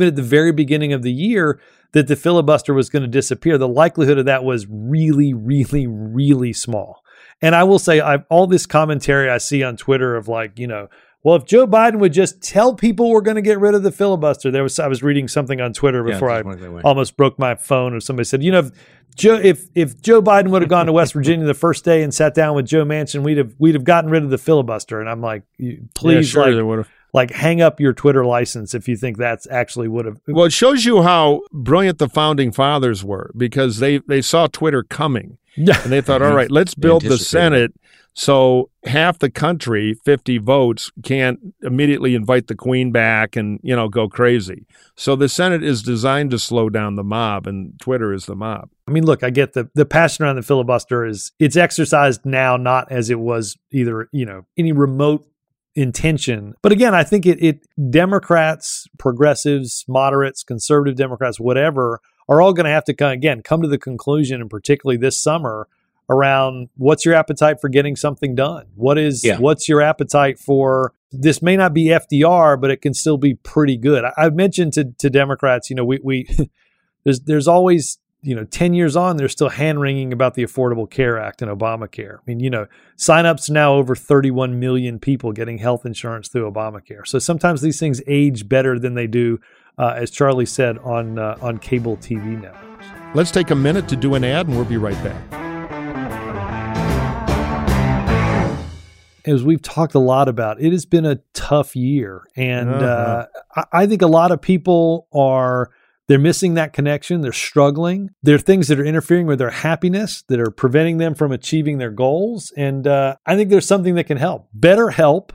at the very beginning of the year, that the filibuster was going to disappear, the likelihood of that was really, really, really small. And I will say, all this commentary I see on Twitter of like, you know, well, if Joe Biden would just tell people we're going to get rid of the filibuster, I was reading something on Twitter before I almost broke my phone, or somebody said, you know, if Joe Biden would have gone to West Virginia the first day and sat down with Joe Manchin, we'd have gotten rid of the filibuster. And I'm like, please, hang up your Twitter license if you think that's actually would have. Well, it shows you how brilliant the founding fathers were, because they saw Twitter coming. Yeah. And they thought, all right, let's build the Senate so half the country, 50 votes, can't immediately invite the Queen back and, you know, go crazy. So the Senate is designed to slow down the mob, and Twitter is the mob. I mean, look, I get the passion around the filibuster is it's exercised now, not as it was either, you know, any remote intention. But again, I think it Democrats, progressives, moderates, conservative Democrats, whatever, are all going to have to come to the conclusion, and particularly this summer, around what's your appetite for getting something done? What's your appetite for, this may not be FDR, but it can still be pretty good. I've mentioned to Democrats, you know, we there's always, you know, 10 years on, they're still hand-wringing about the Affordable Care Act and Obamacare. I mean, you know, sign-ups now over 31 million people getting health insurance through Obamacare. So sometimes these things age better than they do, as Charlie said, on cable TV networks. Let's take a minute to do an ad, and we'll be right back. As we've talked a lot about, it has been a tough year. And I think a lot of people they're missing that connection. They're struggling. There are things that are interfering with their happiness, that are preventing them from achieving their goals. And I think there's something that can help. BetterHelp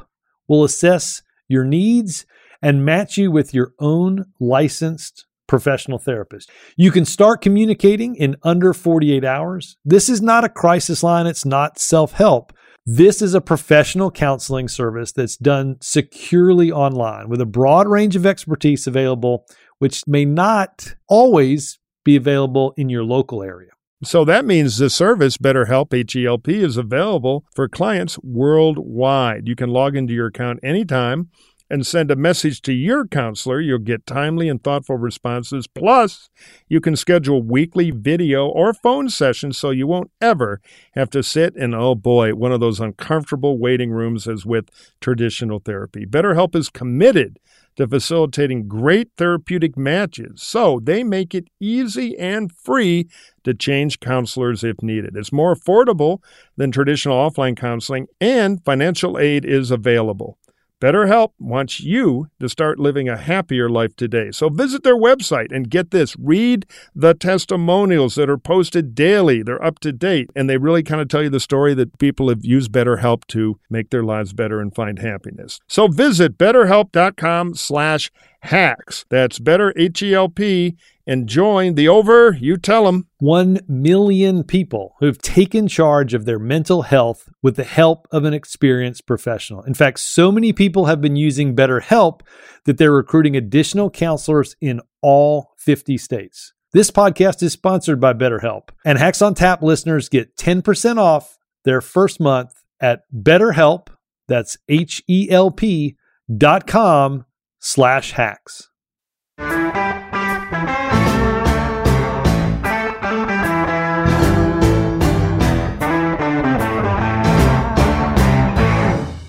will assess your needs and match you with your own licensed professional therapist. You can start communicating in under 48 hours. This is not a crisis line. It's not self-help. This is a professional counseling service that's done securely online with a broad range of expertise available, which may not always be available in your local area. So that means the service, BetterHelp, H-E-L-P, is available for clients worldwide. You can log into your account anytime and send a message to your counselor. You'll get timely and thoughtful responses. Plus, you can schedule weekly video or phone sessions so you won't ever have to sit in, oh boy, one of those uncomfortable waiting rooms as with traditional therapy. BetterHelp is committed to facilitating great therapeutic matches, so they make it easy and free to change counselors if needed. It's more affordable than traditional offline counseling, and financial aid is available. BetterHelp wants you to start living a happier life today. So visit their website and get this. Read the testimonials that are posted daily. They're up to date, and they really kind of tell you the story that people have used BetterHelp to make their lives better and find happiness. So visit BetterHelp.com/hacks. That's better, H-E-L-P, and join the over, you tell them, 1 million people who've taken charge of their mental health with the help of an experienced professional. In fact, so many people have been using BetterHelp that they're recruiting additional counselors in all 50 states. This podcast is sponsored by BetterHelp, and Hacks on Tap listeners get 10% off their first month at BetterHelp, that's HELP.com/hacks.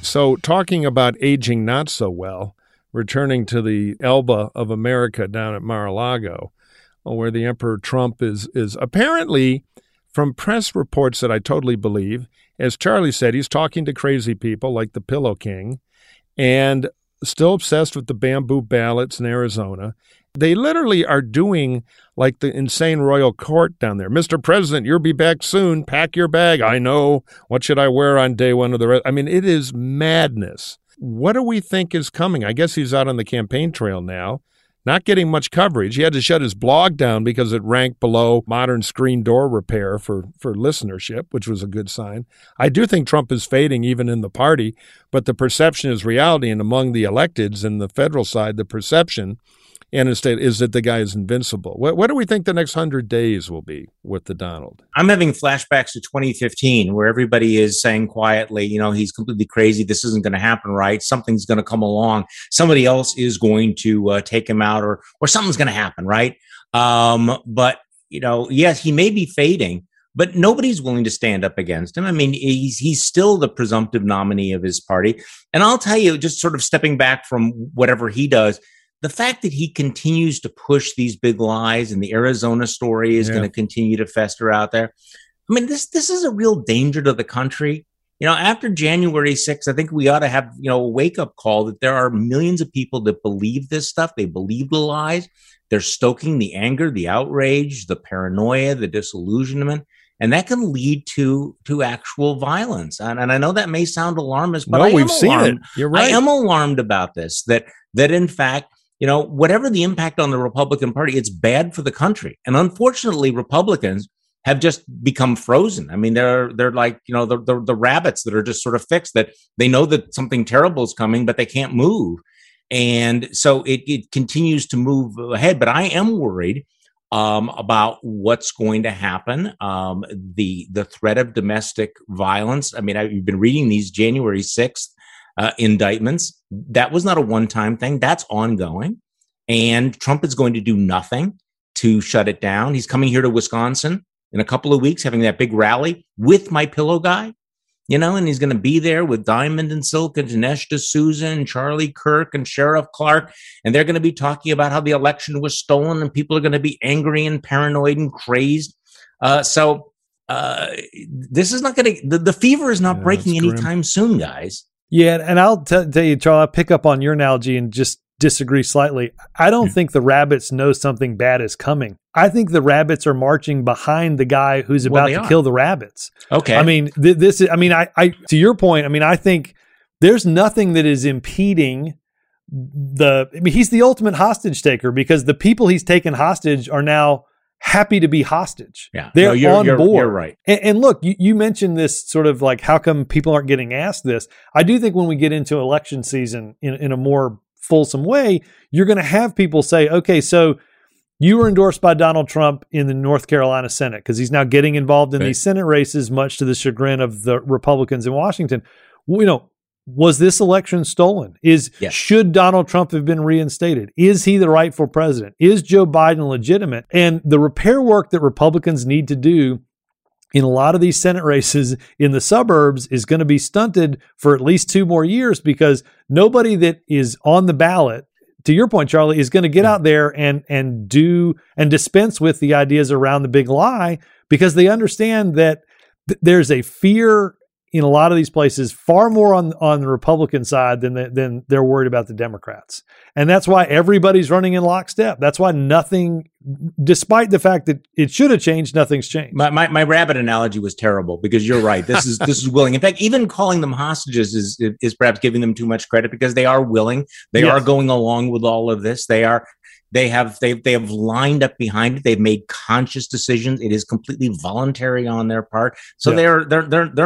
So talking about aging not so well, returning to the Elba of America down at Mar-a-Lago, where the Emperor Trump is apparently, from press reports that I totally believe, as Charlie said, he's talking to crazy people like the Pillow King, and still obsessed with the bamboo ballots in Arizona. They literally are doing like the insane royal court down there. Mr. President, you'll be back soon. Pack your bag. I know. What should I wear on day one of the rest? I mean, it is madness. What do we think is coming? I guess he's out on the campaign trail now, not getting much coverage. He had to shut his blog down because it ranked below modern screen door repair for listenership, which was a good sign. I do think Trump is fading even in the party, but the perception is reality. And among the electeds in the federal side, the perception and the state is that the guy is invincible. What do we think the next 100 days will be with the Donald? I'm having flashbacks to 2015 where everybody is saying quietly, you know, he's completely crazy. This isn't going to happen, right? Something's going to come along. Somebody else is going to take him out or something's going to happen, right? But, you know, yes, he may be fading, but nobody's willing to stand up against him. I mean, he's still the presumptive nominee of his party. And I'll tell you, just sort of stepping back from whatever he does, the fact that he continues to push these big lies and the Arizona story is going to continue to fester out there. I mean, this is a real danger to the country. You know, after January 6th, I think we ought to have, you know, a wake up call that there are millions of people that believe this stuff. They believe the lies. They're stoking the anger, the outrage, the paranoia, the disillusionment. And that can lead to actual violence. And I know that may sound alarmist, but we've seen it. You're right. I am alarmed about this, that in fact, you know, whatever the impact on the Republican Party, it's bad for the country. And unfortunately, Republicans have just become frozen. I mean, they're like, you know, the rabbits that are just sort of fixed, that they know that something terrible is coming, but they can't move. And so it continues to move ahead. But I am worried about what's going to happen. The threat of domestic violence. I mean, you've been reading these January 6th indictments. That was not a one-time thing. That's ongoing. And Trump is going to do nothing to shut it down. He's coming here to Wisconsin in a couple of weeks, having that big rally with my pillow guy, you know, and he's going to be there with Diamond and Silk and Dinesh D'Souza and Charlie Kirk and Sheriff Clark. And they're going to be talking about how the election was stolen and people are going to be angry and paranoid and crazed. So this is not going to, the fever is not breaking anytime soon, guys. Yeah, and I'll tell you, Charlie, I'll pick up on your analogy and just disagree slightly. I don't think the rabbits know something bad is coming. I think the rabbits are marching behind the guy who's about to kill the rabbits. Okay. I mean, this is, I mean, I to your point, I mean, I think there's nothing that is impeding he's the ultimate hostage taker, because the people he's taken hostage are now happy to be hostage. Yeah, they're on board. You're right. And look, you mentioned this sort of like, how come people aren't getting asked this? I do think when we get into election season in a more fulsome way, you're going to have people say, okay, so you were endorsed by Donald Trump in the North Carolina Senate, because he's now getting involved in these Senate races, much to the chagrin of the Republicans in Washington. Well, you know, was this election stolen? Should Donald Trump have been reinstated? Is he the rightful president? Is Joe Biden legitimate? And the repair work that Republicans need to do in a lot of these Senate races in the suburbs is going to be stunted for at least 2 more years because nobody that is on the ballot, to your point, Charlie, is going to get out there and do and dispense with the ideas around the big lie because they understand that there's a fear in a lot of these places, far more on the Republican side than they're worried about the Democrats. And that's why everybody's running in lockstep. That's why nothing, despite the fact that it should have changed, nothing's changed. My rabbit analogy was terrible because you're right. This is willing. In fact, even calling them hostages is perhaps giving them too much credit because they are willing. They are going along with all of this. They have lined up behind it. They've made conscious decisions. It is completely voluntary on their part. So they're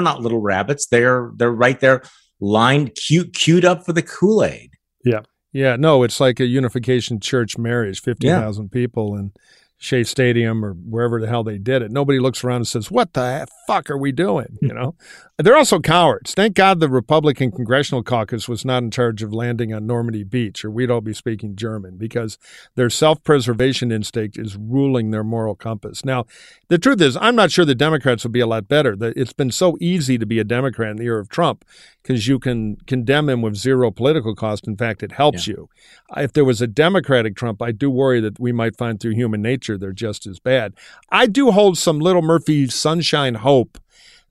not little rabbits. They're right there, lined, queued up for the Kool-Aid. Yeah, yeah. No, it's like a unification church marriage. 50,000 people in Shea Stadium or wherever the hell they did it. Nobody looks around and says, "What the fuck are we doing?" You know. They're also cowards. Thank God the Republican Congressional Caucus was not in charge of landing on Normandy Beach, or we'd all be speaking German, because their self-preservation instinct is ruling their moral compass. Now, the truth is, I'm not sure the Democrats would be a lot better. It's been so easy to be a Democrat in the era of Trump because you can condemn him with zero political cost. In fact, it helps you. If there was a Democratic Trump, I do worry that we might find through human nature they're just as bad. I do hold some little Murphy sunshine hope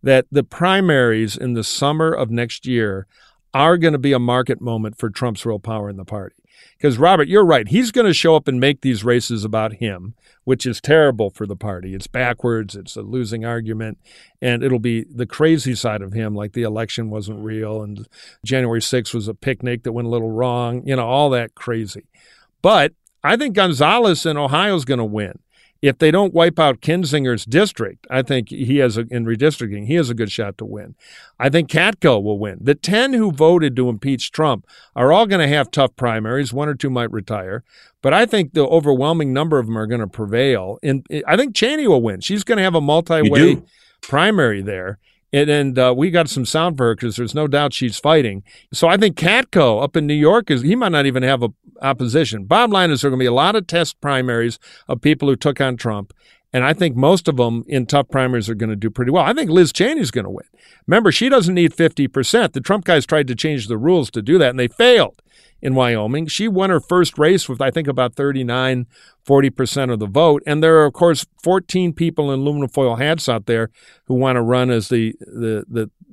that the primaries in the summer of next year are going to be a market moment for Trump's real power in the party. Because, Robert, you're right. He's going to show up and make these races about him, which is terrible for the party. It's backwards. It's a losing argument. And it'll be the crazy side of him, like the election wasn't real and January 6th was a picnic that went a little wrong, you know, all that crazy. But I think Gonzalez in Ohio is going to win. If they don't wipe out Kinzinger's district, I think he has, in redistricting, he has a good shot to win. I think Katko will win. The 10 who voted to impeach Trump are all going to have tough primaries. 1 or 2 might retire. But I think the overwhelming number of them are going to prevail. And I think Cheney will win. She's going to have a multi-way primary there. And we got some sound for her because there's no doubt she's fighting. So I think Katko up in New York, he might not even have a opposition. Bottom line is there are going to be a lot of test primaries of people who took on Trump. And I think most of them in tough primaries are going to do pretty well. I think Liz Cheney is going to win. Remember, she doesn't need 50%. The Trump guys tried to change the rules to do that, and they failed in Wyoming. She won her first race with, I think, about 39-40% of the vote. And there are, of course, 14 people in aluminum foil hats out there who want to run as the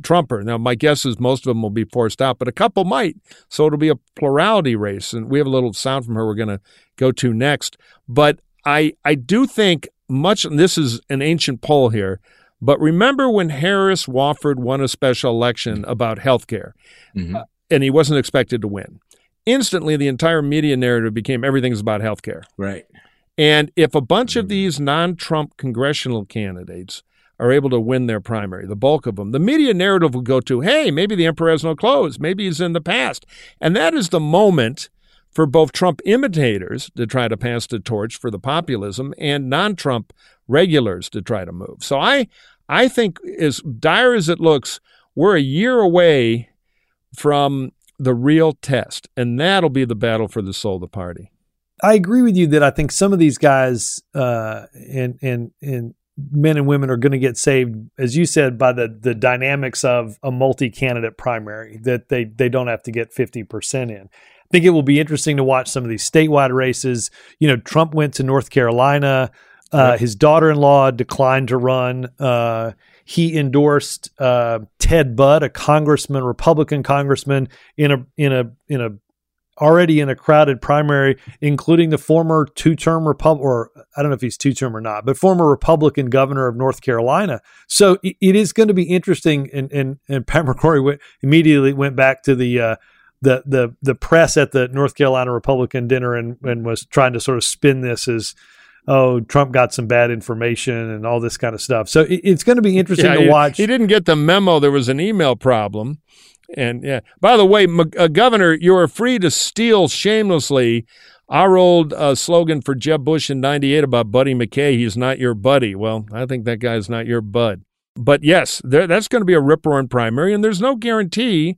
Trumper. Now, my guess is most of them will be forced out, but a couple might. So it'll be a plurality race. And we have a little sound from her we're going to go to next. But I do think much, and this is an ancient poll here, but remember when Harris Wofford won a special election about health care, and he wasn't expected to win. Instantly, the entire media narrative became everything's about health care. Right. And if a bunch of these non-Trump congressional candidates are able to win their primary, the bulk of them, the media narrative will go to, hey, maybe the emperor has no clothes, maybe he's in the past. And that is the moment for both Trump imitators to try to pass the torch for the populism and non-Trump regulars to try to move. So I think, as dire as it looks, we're a year away from the real test, and that'll be the battle for the soul of the party. I agree with you that I think some of these guys and men and women are going to get saved, as you said, by the dynamics of a multi-candidate primary, that they don't have to get 50% in. I think it will be interesting to watch some of these statewide races. You know, Trump went to North Carolina. His daughter-in-law declined to run. He endorsed Ted Budd, a congressman, Republican congressman, in a already in a crowded primary, including the former two-term or I don't know if he's two-term or not, but former Republican governor of North Carolina. So it is going to be interesting. And Pat McCrory immediately went back to the press at the North Carolina Republican dinner and was trying to sort of spin this as, oh, Trump got some bad information and all this kind of stuff. So it's going to be interesting to watch. He didn't get the memo. There was an email problem. And by the way, Governor, you are free to steal shamelessly our old slogan for Jeb Bush in 98 about Buddy McKay, he's not your buddy. Well, I think that guy's not your bud. But yes, that's going to be a rip-roaring primary, and there's no guarantee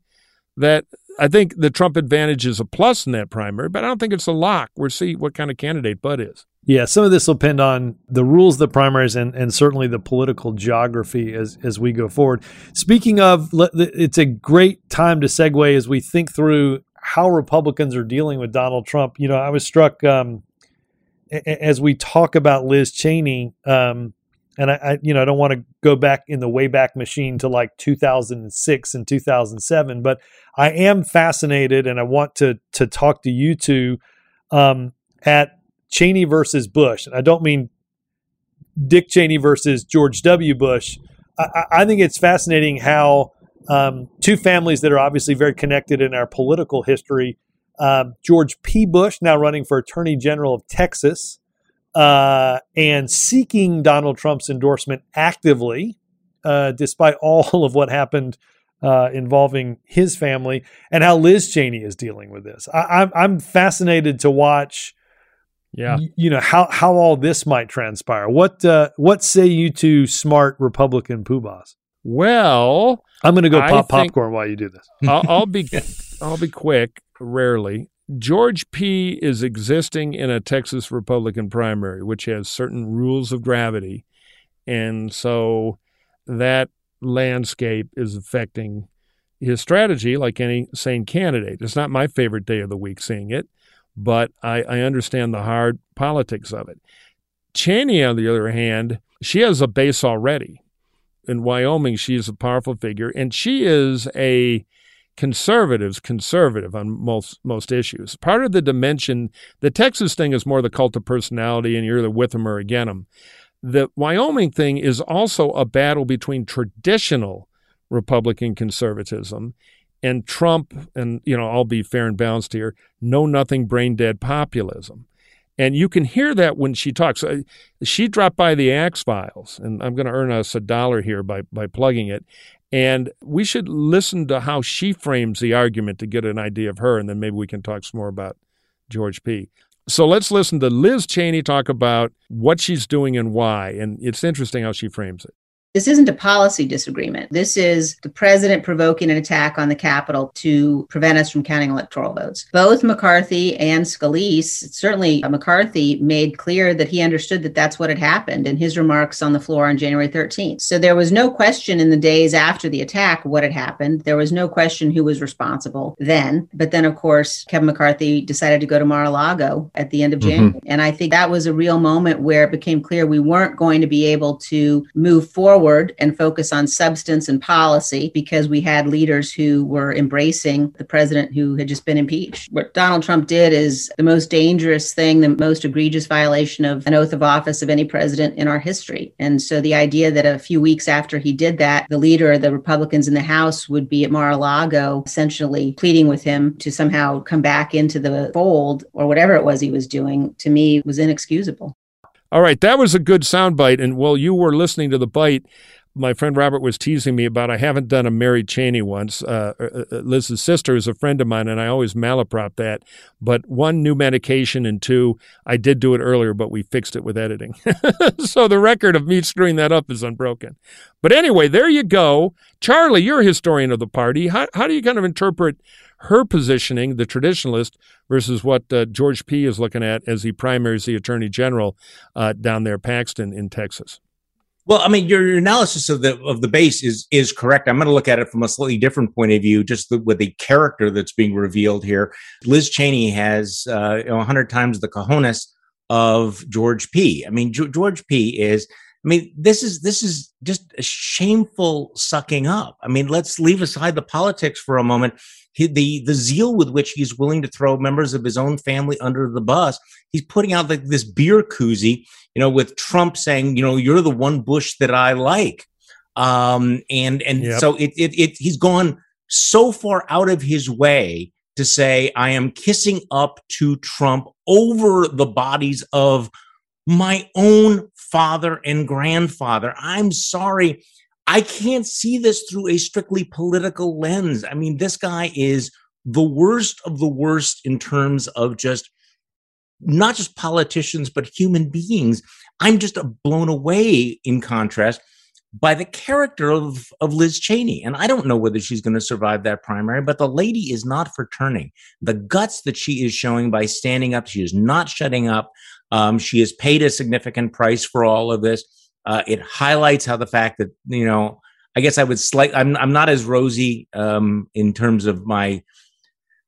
that I think the Trump advantage is a plus in that primary, but I don't think it's a lock. We'll see what kind of candidate Bud is. Yeah, some of this will depend on the rules of the primaries and certainly the political geography as we go forward. Speaking of, it's a great time to segue as we think through how Republicans are dealing with Donald Trump. You know, I was struck as we talk about Liz Cheney, and I don't want to go back in the Wayback Machine to like 2006 and 2007, but I am fascinated, and I want to talk to you two at Cheney versus Bush. And I don't mean Dick Cheney versus George W. Bush. I think it's fascinating how two families that are obviously very connected in our political history, George P. Bush, now running for Attorney General of Texas, and seeking Donald Trump's endorsement actively, despite all of what happened involving his family, and how Liz Cheney is dealing with this. I'm fascinated to watch, how all this might transpire. What say you two smart Republican poobahs? Well, I'm going to go pop popcorn while you do this. I'll be quick. Rarely. George P. is existing in a Texas Republican primary, which has certain rules of gravity. And so that landscape is affecting his strategy like any sane candidate. It's not my favorite day of the week seeing it, but I understand the hard politics of it. Cheney, on the other hand, she has a base already. In Wyoming, she is a powerful figure, and she is a conservative on most issues. Part of the dimension, the Texas thing is more the cult of personality and you're either with them or against them. The Wyoming thing is also a battle between traditional Republican conservatism and Trump, and, you know, I'll be fair and balanced here, know-nothing, brain-dead populism. And you can hear that when she talks. She dropped by the Axe Files, and I'm going to earn us $1 here by plugging it. And we should listen to how she frames the argument to get an idea of her, and then maybe we can talk some more about George P. So let's listen to Liz Cheney talk about what she's doing and why, and it's interesting how she frames it. This isn't a policy disagreement. This is the president provoking an attack on the Capitol to prevent us from counting electoral votes. Both McCarthy and Scalise, certainly McCarthy, made clear that he understood that that's what had happened in his remarks on the floor on January 13th. So there was no question in the days after the attack what had happened. There was no question who was responsible then. But then, of course, Kevin McCarthy decided to go to Mar-a-Lago at the end of January. Mm-hmm. And I think that was a real moment where it became clear we weren't going to be able to move forward and focus on substance and policy because we had leaders who were embracing the president who had just been impeached. What Donald Trump did is the most dangerous thing, the most egregious violation of an oath of office of any president in our history. And so the idea that a few weeks after he did that, the leader of the Republicans in the House would be at Mar-a-Lago, essentially pleading with him to somehow come back into the fold or whatever it was he was doing, to me was inexcusable. All right, that was a good soundbite. And while you were listening to the bite, my friend Robert was teasing me about I haven't done a Mary Cheney once. Liz's sister is a friend of mine, and I always malaprop that. But one, new medication, and two, I did do it earlier, but we fixed it with editing. So the record of me screwing that up is unbroken. But anyway, there you go. Charlie, you're a historian of the party. How do you kind of interpret her positioning, the traditionalist, versus what George P. is looking at as he primaries the attorney general down there, Paxton, in Texas? Well, I mean, your analysis of the base is correct. I'm going to look at it from a slightly different point of view, just with the character that's being revealed here. Liz Cheney has 100 times the cojones of George P. I mean, George P. is, I mean, this is just a shameful sucking up. I mean, let's leave aside the politics for a moment. The zeal with which he's willing to throw members of his own family under the bus. He's putting out like this beer koozie, you know, with Trump saying, you know, you're the one Bush that I like. So he's gone so far out of his way to say, I am kissing up to Trump over the bodies of my own father and grandfather. I'm sorry. I can't see this through a strictly political lens. I mean, this guy is the worst of the worst in terms of just not just politicians, but human beings. I'm just blown away, in contrast, by the character of Liz Cheney. And I don't know whether she's going to survive that primary, but the lady is not for turning. The guts that she is showing by standing up, she is not shutting up. She has paid a significant price for all of this. It highlights how the fact that, you know, I guess I would I'm not as rosy in terms of my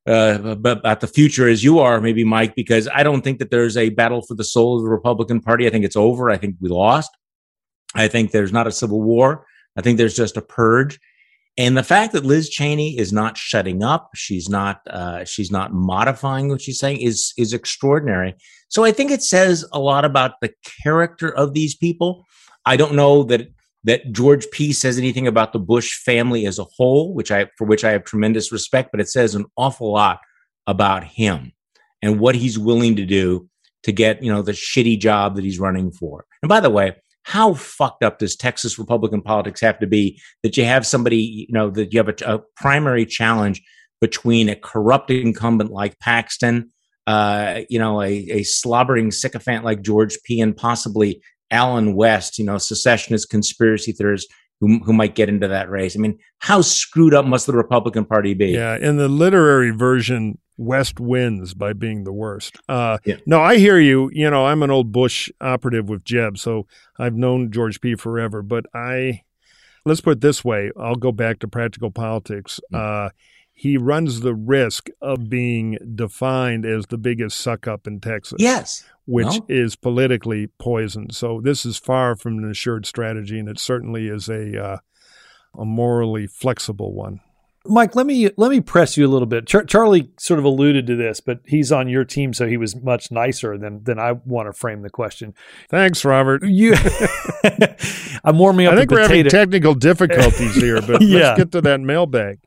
about the future as you are, maybe, Mike, because I don't think that there's a battle for the soul of the Republican Party. I think it's over. I think we lost. I think there's not a civil war. I think there's just a purge. And the fact that Liz Cheney is not shutting up, she's not modifying what she's saying is extraordinary. So I think it says a lot about the character of these people. I don't know that George P. says anything about the Bush family as a whole, for which I have tremendous respect, but it says an awful lot about him and what he's willing to do to get, you know, the shitty job that he's running for. And by the way, how fucked up does Texas Republican politics have to be that you have somebody, you know, that you have a primary challenge between a corrupt incumbent like Paxton, a slobbering sycophant like George P. and possibly Alan West, you know, secessionist conspiracy theorists who might get into that race. I mean, how screwed up must the Republican Party be? Yeah, in the literary version, West wins by being the worst. Yeah. No, I hear you. You know, I'm an old Bush operative with Jeb, so I've known George P. forever. But let's put it this way. I'll go back to practical politics. He runs the risk of being defined as the biggest suck-up in Texas. Yes. Which is politically poisoned. So this is far from an assured strategy, and it certainly is a morally flexible one. Mike, let me press you a little bit. Charlie sort of alluded to this, but he's on your team, so he was much nicer than I want to frame the question. Thanks, Robert. I'm warming up. I think we're having technical difficulties here, but let's get to that mailbag.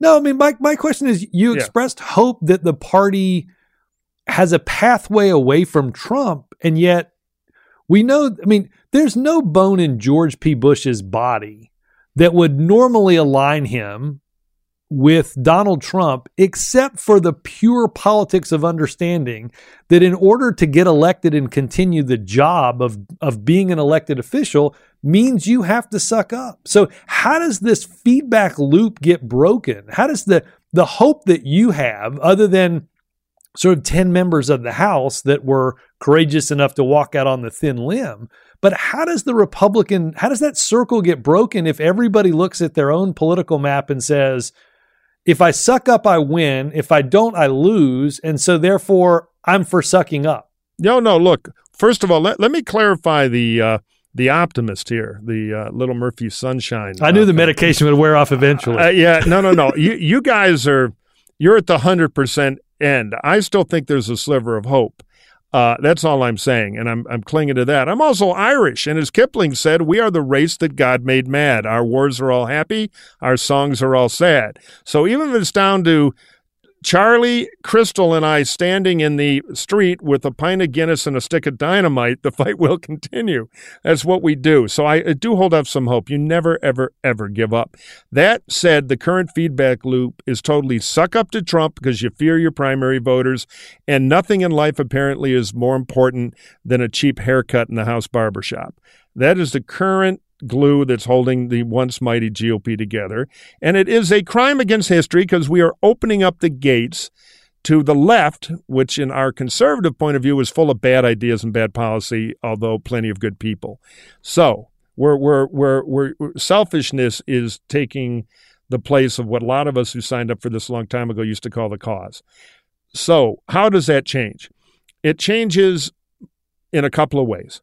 No, I mean, Mike. My question is: you expressed hope that the party has a pathway away from Trump, and yet we know. I mean, there's no bone in George P. Bush's body that would normally align him with Donald Trump, except for the pure politics of understanding that in order to get elected and continue the job of being an elected official means you have to suck up. So how does this feedback loop get broken? How does the hope that you have, other than sort of 10 members of the House that were courageous enough to walk out on the thin limb, but how does that circle get broken if everybody looks at their own political map and says, if I suck up, I win. If I don't, I lose. And so therefore, I'm for sucking up. No, look, first of all, let me clarify the optimist here, the little Murphy sunshine. I knew the medication would wear off eventually. No. You guys you're at the 100% end. I still think there's a sliver of hope. That's all I'm saying, and I'm clinging to that. I'm also Irish, and as Kipling said, we are the race that God made mad. Our wars are all happy. Our songs are all sad. So even if it's down to Charlie, Crystal, and I standing in the street with a pint of Guinness and a stick of dynamite, the fight will continue. That's what we do. So I do hold up some hope. You never, ever, ever give up. That said, the current feedback loop is totally suck up to Trump because you fear your primary voters, and nothing in life apparently is more important than a cheap haircut in the house barbershop. That is the current glue that's holding the once mighty GOP together. And it is a crime against history because we are opening up the gates to the left, which in our conservative point of view is full of bad ideas and bad policy, although plenty of good people. So we're selfishness is taking the place of what a lot of us who signed up for this a long time ago used to call the cause. So how does that change? It changes in a couple of ways.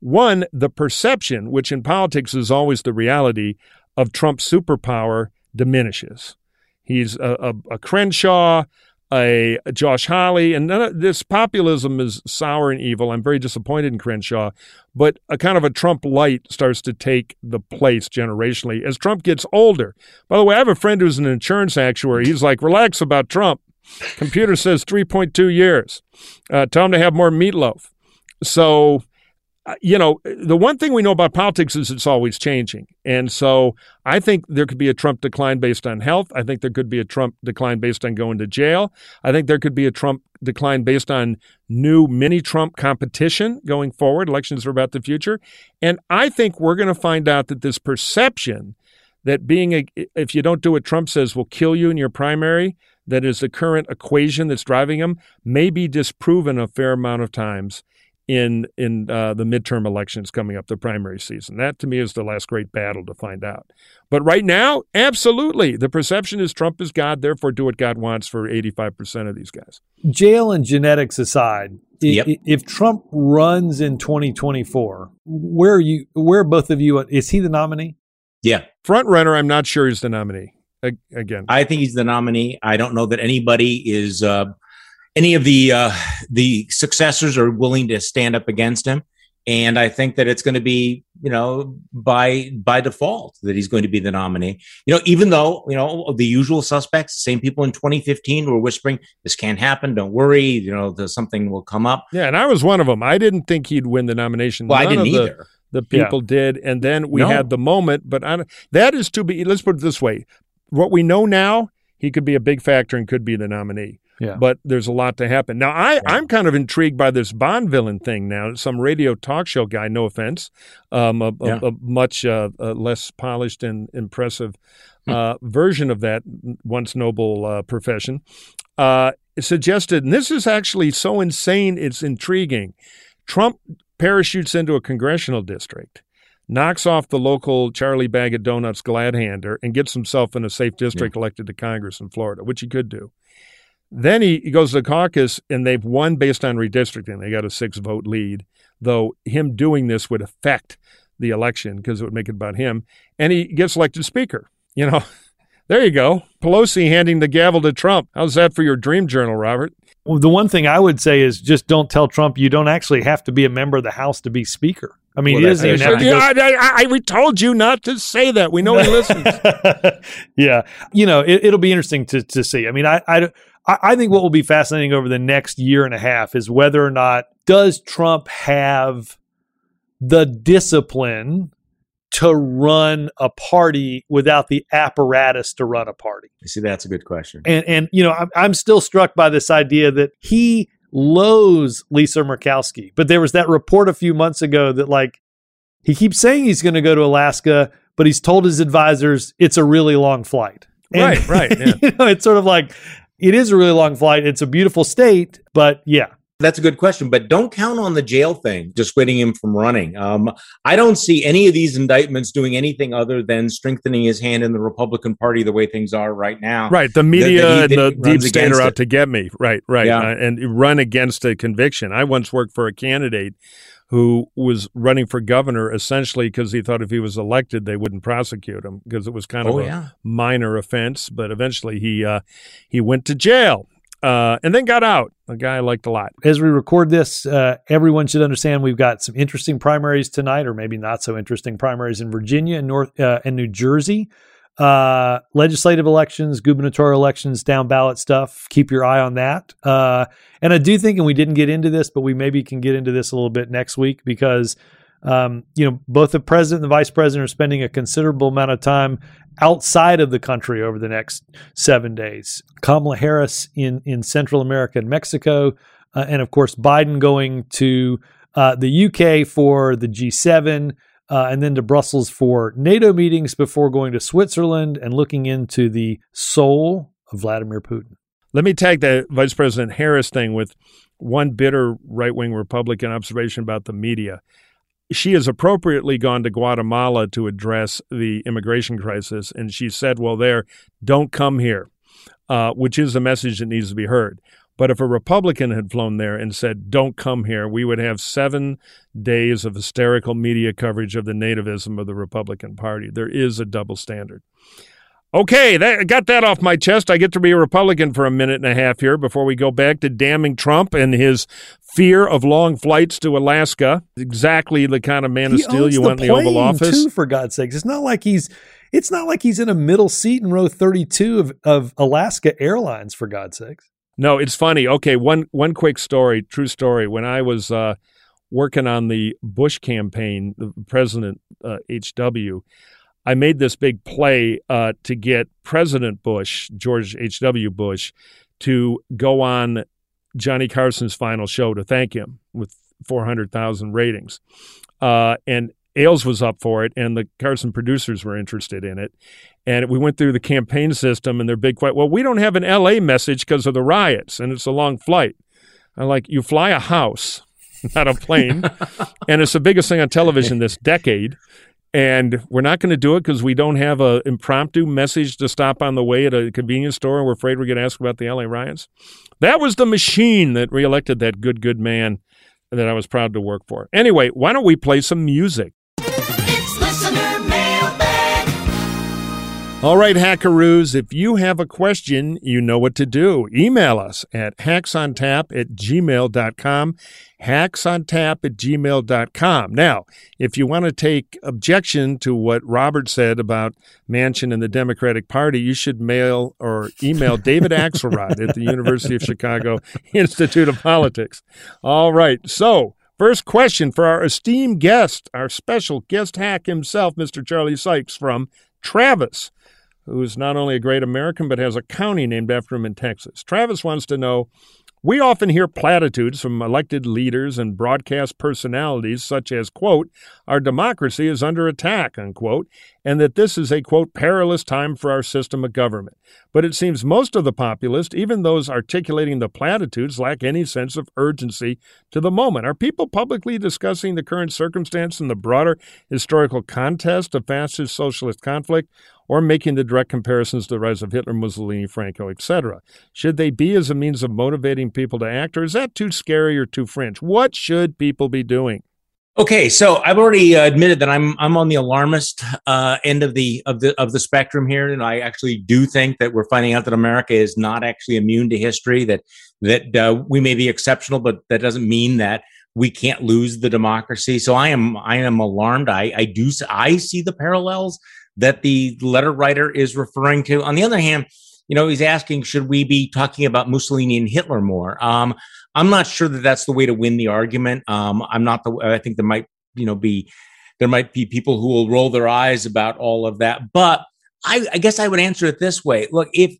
One, the perception, which in politics is always the reality, of Trump's superpower diminishes. He's a Crenshaw, a Josh Hawley, and none of this populism is sour and evil. I'm very disappointed in Crenshaw, but a kind of a Trump light starts to take the place generationally as Trump gets older. By the way, I have a friend who's an insurance actuary. He's like, relax about Trump. Computer says 3.2 years. Tell him to have more meatloaf. So you know, the one thing we know about politics is it's always changing. And so I think there could be a Trump decline based on health. I think there could be a Trump decline based on going to jail. I think there could be a Trump decline based on new mini-Trump competition going forward. Elections are about the future. And I think we're going to find out that this perception that if you don't do what Trump says will kill you in your primary, that is the current equation that's driving him, may be disproven a fair amount of times in the midterm elections coming up, the primary season. That, to me, is the last great battle to find out. But right now, absolutely. The perception is Trump is God, therefore do what God wants for 85% of these guys. Jail and genetics aside, yep. If Trump runs in 2024, where are both of you? Is he the nominee? Yeah. Front runner, I'm not sure he's the nominee. Again, I think he's the nominee. I don't know that anybody is... Any of the successors are willing to stand up against him. And I think that it's going to be, by default that he's going to be the nominee. Even though, the usual suspects, the same people in 2015 were whispering, this can't happen. Don't worry. Something will come up. Yeah. And I was one of them. I didn't think he'd win the nomination. Well, I didn't either. The people did. And then we had the moment. But that is to be, let's put it this way. What we know now, he could be a big factor and could be the nominee. Yeah. But there's a lot to happen. Now, I'm kind of intrigued by this Bond villain thing now. Some radio talk show guy, no offense, a much less polished and impressive version of that once noble profession, suggested, and this is actually so insane, it's intriguing, Trump parachutes into a congressional district, knocks off the local Charlie Bag of Donuts glad hander, and gets himself in a safe district elected to Congress in Florida, which he could do. Then he goes to the caucus, and they've won based on redistricting. They got a 6-vote lead, though him doing this would affect the election because it would make it about him. And he gets elected speaker. There you go. Pelosi handing the gavel to Trump. How's that for your dream journal, Robert? Well, the one thing I would say is just don't tell Trump you don't actually have to be a member of the House to be speaker. I mean, he doesn't even have to we told you not to say that. We know he listens. Yeah. It'll be interesting to see. I mean, I think what will be fascinating over the next year and a half is whether or not does Trump have the discipline to run a party without the apparatus to run a party. You see, that's a good question. And I'm still struck by this idea that he loathes Lisa Murkowski. But there was that report a few months ago that he keeps saying he's going to go to Alaska, but he's told his advisors it's a really long flight. And, right. Yeah. It's sort of it is a really long flight. It's a beautiful state, but yeah. That's a good question, but don't count on the jail thing dissuading him from running. I don't see any of these indictments doing anything other than strengthening his hand in the Republican Party the way things are right now. Right, the media and the deep state are out to get me. Right, yeah. And run against a conviction. I once worked for a candidate who was running for governor essentially because he thought if he was elected, they wouldn't prosecute him because it was kind of a minor offense, but eventually he went to jail. And then got out, a guy I liked a lot. As we record this, everyone should understand we've got some interesting primaries tonight, or maybe not so interesting primaries in Virginia and North and New Jersey. Legislative elections, gubernatorial elections, down ballot stuff. Keep your eye on that. And I do think, and we didn't get into this, but we maybe can get into this a little bit next week because both the president and the vice president are spending a considerable amount of time outside of the country over the next 7 days. Kamala Harris in Central America and Mexico, and of course Biden going to the UK for the G7 and then to Brussels for NATO meetings before going to Switzerland and looking into the soul of Vladimir Putin. Let me tag the Vice President Harris thing with one bitter right-wing Republican observation about the media. She has appropriately gone to Guatemala to address the immigration crisis, and she said, don't come here, which is the message that needs to be heard. But if a Republican had flown there and said, don't come here, we would have 7 days of hysterical media coverage of the nativism of the Republican Party. There is a double standard. Okay, got that off my chest. I get to be a Republican for a minute and a half here before we go back to damning Trump and his fear of long flights to Alaska. Exactly the kind of man of steel you want in the Oval Office. Too, for God's sakes, it's not like he's in a middle seat in row 32 of Alaska Airlines. For God's sakes. No, it's funny. Okay, one quick story, true story. When I was working on the Bush campaign, the president, H.W., I made this big play to get President Bush, George H.W. Bush, to go on Johnny Carson's final show to thank him with 400,000 ratings. And Ailes was up for it, and the Carson producers were interested in it. And we went through the campaign system, and their big question, well, we don't have an L.A. message because of the riots, and it's a long flight. I'm like, you fly a house, not a plane, and it's the biggest thing on television this decade. And we're not going to do it because we don't have an impromptu message to stop on the way at a convenience store, and we're afraid we're going to ask about the L.A. riots. That was the machine that reelected that good, good man that I was proud to work for. Anyway, why don't we play some music? It's Listener Mailbag. All right, Hackaroos, if you have a question, you know what to do. Email us at hacksontap@gmail.com. hacksontap@gmail.com. Now, if you want to take objection to what Robert said about Manchin and the Democratic Party, you should mail or email David Axelrod at the University of Chicago Institute of Politics. All right. So, first question for our esteemed guest, our special guest hack himself, Mr. Charlie Sykes from Travis, who's not only a great American but has a county named after him in Texas. Travis wants to know, we often hear platitudes from elected leaders and broadcast personalities such as, quote, our democracy is under attack, unquote, and that this is a, quote, perilous time for our system of government. But it seems most of the populace, even those articulating the platitudes, lack any sense of urgency to the moment. Are people publicly discussing the current circumstance and the broader historical context of fascist socialist conflict, or making the direct comparisons to the rise of Hitler, Mussolini, Franco, etc.? Should they be as a means of motivating people to act, or is that too scary or too fringe? What should people be doing? Okay, so I've already admitted that I'm on the alarmist end of the spectrum here, and I actually do think that we're finding out that America is not actually immune to history. That we may be exceptional, but that doesn't mean that we can't lose the democracy. So I am alarmed. I see the parallels that the letter writer is referring to. On the other hand, you know, he's asking, should we be talking about Mussolini and Hitler more? I'm not sure that that's the way to win the argument. I think there might be people who will roll their eyes about all of that. But I guess I would answer it this way. Look, if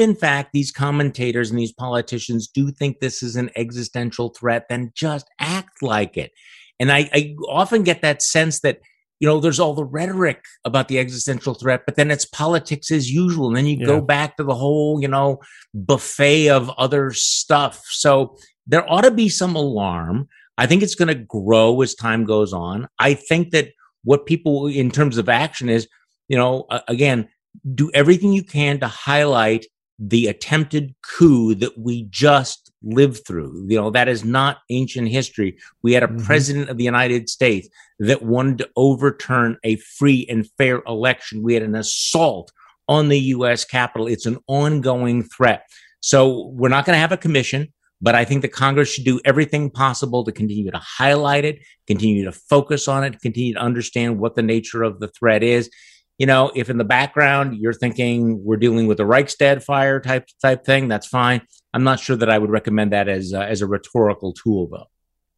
in fact these commentators and these politicians do think this is an existential threat, then just act like it. And I often get that sense that, you know, there's all the rhetoric about the existential threat, but then it's politics as usual. And then you go back to the whole, you know, buffet of other stuff. So there ought to be some alarm. I think it's going to grow as time goes on. I think that what people in terms of action is, you know, again, do everything you can to highlight the attempted coup that we just lived through. You know, that is not ancient history. We had a president of the United States that wanted to overturn a free and fair election. We had an assault on the U.S. Capitol. It's an ongoing threat. So we're not going to have a commission, but I think the Congress should do everything possible to continue to highlight it, continue to focus on it, continue to understand what the nature of the threat is. You know, if in the background you're thinking we're dealing with a Reichstag fire type thing, that's fine. I'm not sure that I would recommend that as a rhetorical tool, though.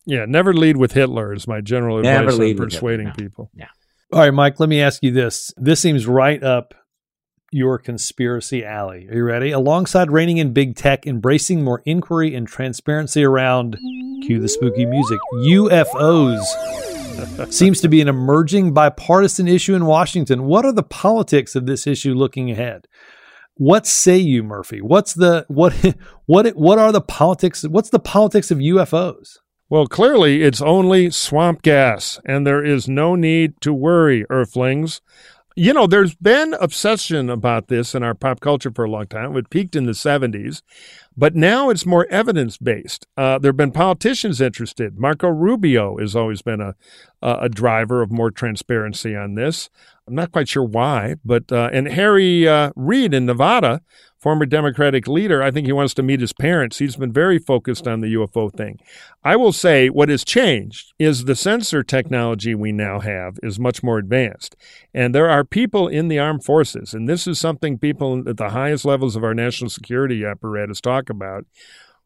Yeah, never lead with Hitler is my general advice on persuading people. Yeah. All right, Mike, let me ask you this. This seems right up your conspiracy alley. Are you ready? Alongside reigning in big tech, embracing more inquiry and transparency around, cue the spooky music, UFOs. Seems to be an emerging bipartisan issue in Washington. What are the politics of this issue looking ahead? What say you, Murphy? What are the politics? What's the politics of UFOs? Well, clearly it's only swamp gas, and there is no need to worry, Earthlings. You know, there's been obsession about this in our pop culture for a long time. It peaked in the 70s, but now it's more evidence-based. There have been politicians interested. Marco Rubio has always been a driver of more transparency on this. I'm not quite sure why, but and Harry Reid in Nevada, former Democratic leader, I think he wants to meet his parents. He's been very focused on the UFO thing. I will say what has changed is the sensor technology we now have is much more advanced. And there are people in the armed forces, and this is something people at the highest levels of our national security apparatus talk about,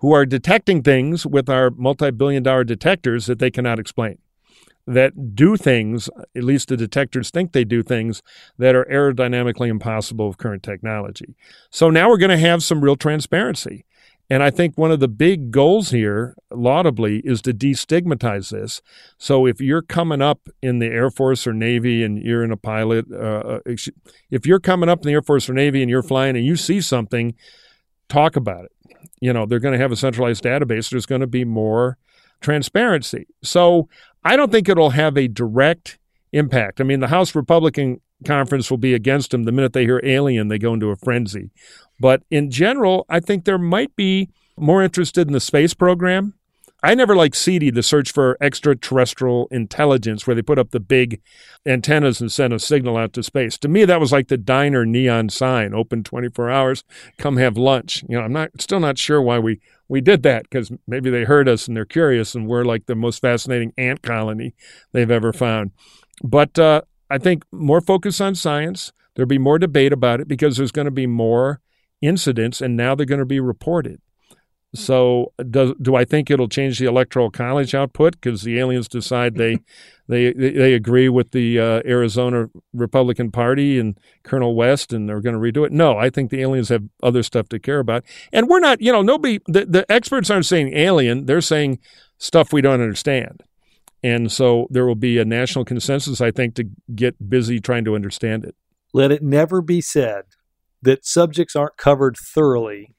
who are detecting things with our multi-billion-dollar detectors that they cannot explain, that do things, at least the detectors think they do things, that are aerodynamically impossible of current technology. So now we're going to have some real transparency. And I think one of the big goals here, laudably, is to destigmatize this. So if you're coming up in the Air Force or Navy and you're in a pilot, if you're coming up in the Air Force or Navy and you're flying and you see something, talk about it. You know, they're going to have a centralized database. There's going to be more transparency. So I don't think it'll have a direct impact. I mean, the House Republican Conference will be against him. The minute they hear alien, they go into a frenzy. But in general, I think there might be more interested in the space program. I never liked SETI, the search for extraterrestrial intelligence, where they put up the big antennas and sent a signal out to space. To me, that was like the diner neon sign, open 24 hours, come have lunch. You know, I'm not still not sure why we did that, because maybe they heard us and they're curious and we're like the most fascinating ant colony they've ever found. But I think more focus on science. There'll be more debate about it because there's going to be more incidents, and now they're going to be reported. So do I think it'll change the Electoral College output because the aliens decide they agree with the Arizona Republican Party and Colonel West and they're going to redo it? No, I think the aliens have other stuff to care about. And we're not, you know, nobody, the experts aren't saying alien, they're saying stuff we don't understand. And so there will be a national consensus, I think, to get busy trying to understand it. Let it never be said that subjects aren't covered thoroughly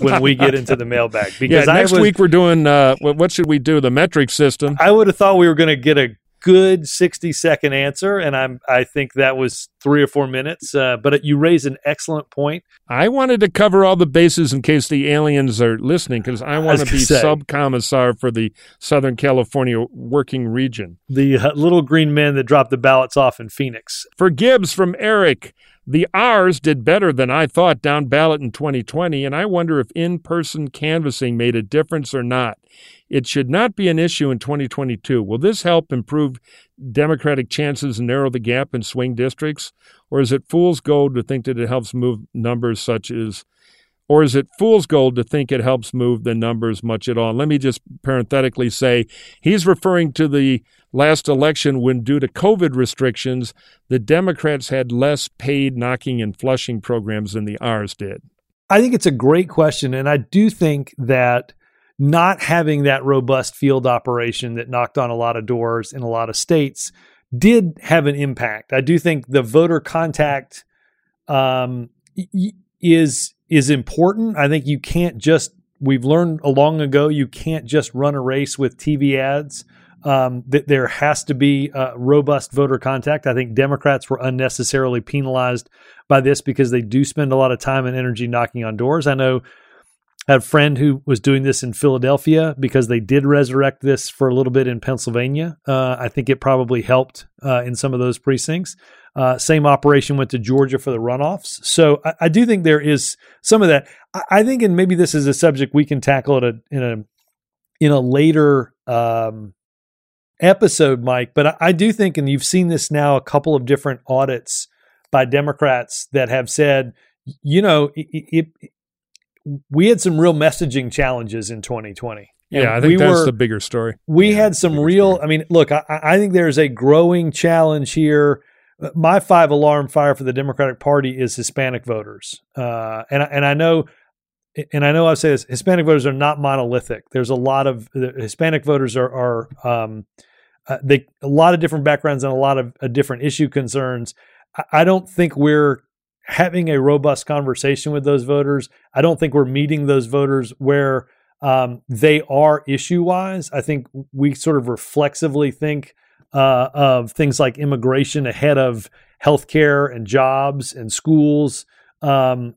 when we get into the mailbag. Because next week we're doing, what should we do? The metric system. I would have thought we were going to get a good 60-second answer, and I think that was 3 or 4 minutes. But you raise an excellent point. I wanted to cover all the bases in case the aliens are listening, because I want to be sub-commissar for the Southern California working region. The little green men that dropped the ballots off in Phoenix. For Gibbs from Eric, the R's did better than I thought down ballot in 2020, and I wonder if in-person canvassing made a difference or not. It should not be an issue in 2022. Will this help improve Democratic chances and narrow the gap in swing districts? Or is it fool's gold to think that it helps move numbers such as, or is it fool's gold to think it helps move the numbers much at all? Let me just parenthetically say, he's referring to the last election when, due to COVID restrictions, the Democrats had less paid knocking and flushing programs than the R's did. I think it's a great question. And I do think that not having that robust field operation that knocked on a lot of doors in a lot of states did have an impact. I do think the voter contact is important. I think you can't just, we've learned long ago, you can't just run a race with TV ads, that there has to be robust voter contact. I think Democrats were unnecessarily penalized by this because they do spend a lot of time and energy knocking on doors. I know I had a friend who was doing this in Philadelphia because they did resurrect this for a little bit in Pennsylvania. I think it probably helped in some of those precincts. Same operation went to Georgia for the runoffs. So I do think there is some of that. I think, and maybe this is a subject we can tackle in a later episode, Mike, but I do think, and you've seen this now, a couple of different audits by Democrats that have said, you know, we had some real messaging challenges in 2020. Yeah, I think that's the bigger story. We had some real, I mean, look, I think there's a growing challenge here. My 5-alarm fire for the Democratic Party is Hispanic voters, and I know I say this: Hispanic voters are not monolithic. There's a lot of Hispanic voters are a lot of different backgrounds and a lot of different issue concerns. I don't think we're having a robust conversation with those voters. I don't think we're meeting those voters where they are issue-wise. I think we sort of reflexively think of things like immigration ahead of healthcare and jobs and schools. And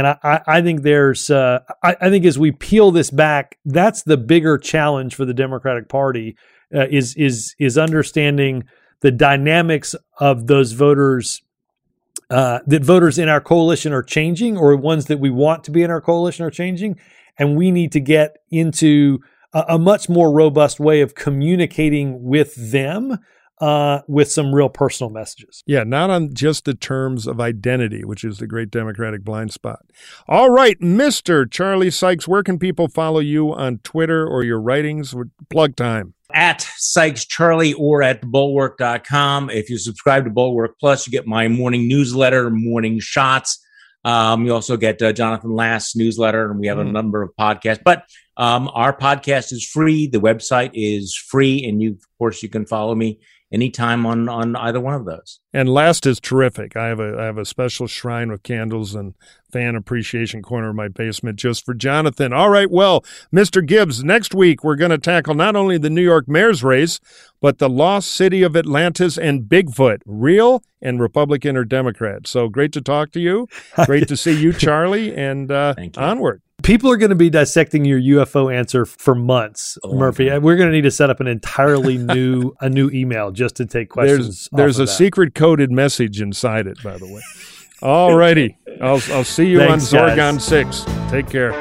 I think there's, I think as we peel this back, that's the bigger challenge for the Democratic Party is understanding the dynamics of those voters, that voters in our coalition are changing, or ones that we want to be in our coalition are changing. And we need to get into a much more robust way of communicating with them with some real personal messages. Yeah, not on just the terms of identity, which is the great Democratic blind spot. All right, Mr. Charlie Sykes, where can people follow you on Twitter or your writings? Plug time. At Sykes Charlie or at thebulwark.com. If you subscribe to Bulwark Plus, you get my morning newsletter, Morning Shots. You also get Jonathan Last's newsletter, and we have a number of podcasts. But our podcast is free. The website is free. And, you, of course, you can follow me anytime on either one of those. And Last is terrific. I have a special shrine with candles and fan appreciation corner of my basement just for Jonathan. All right, well, Mr. Gibbs, next week we're going to tackle not only the New York mayor's race, but the lost city of Atlantis and Bigfoot, real and Republican or Democrat. So great to talk to you. Great to see you, Charlie, and thank you. Onward. People are going to be dissecting your UFO answer for months, Murphy. God. We're going to need to set up an entirely new email just to take questions. There's a secret coded message inside it, by the way. All righty. I'll see you on Zorgon 6. Take care.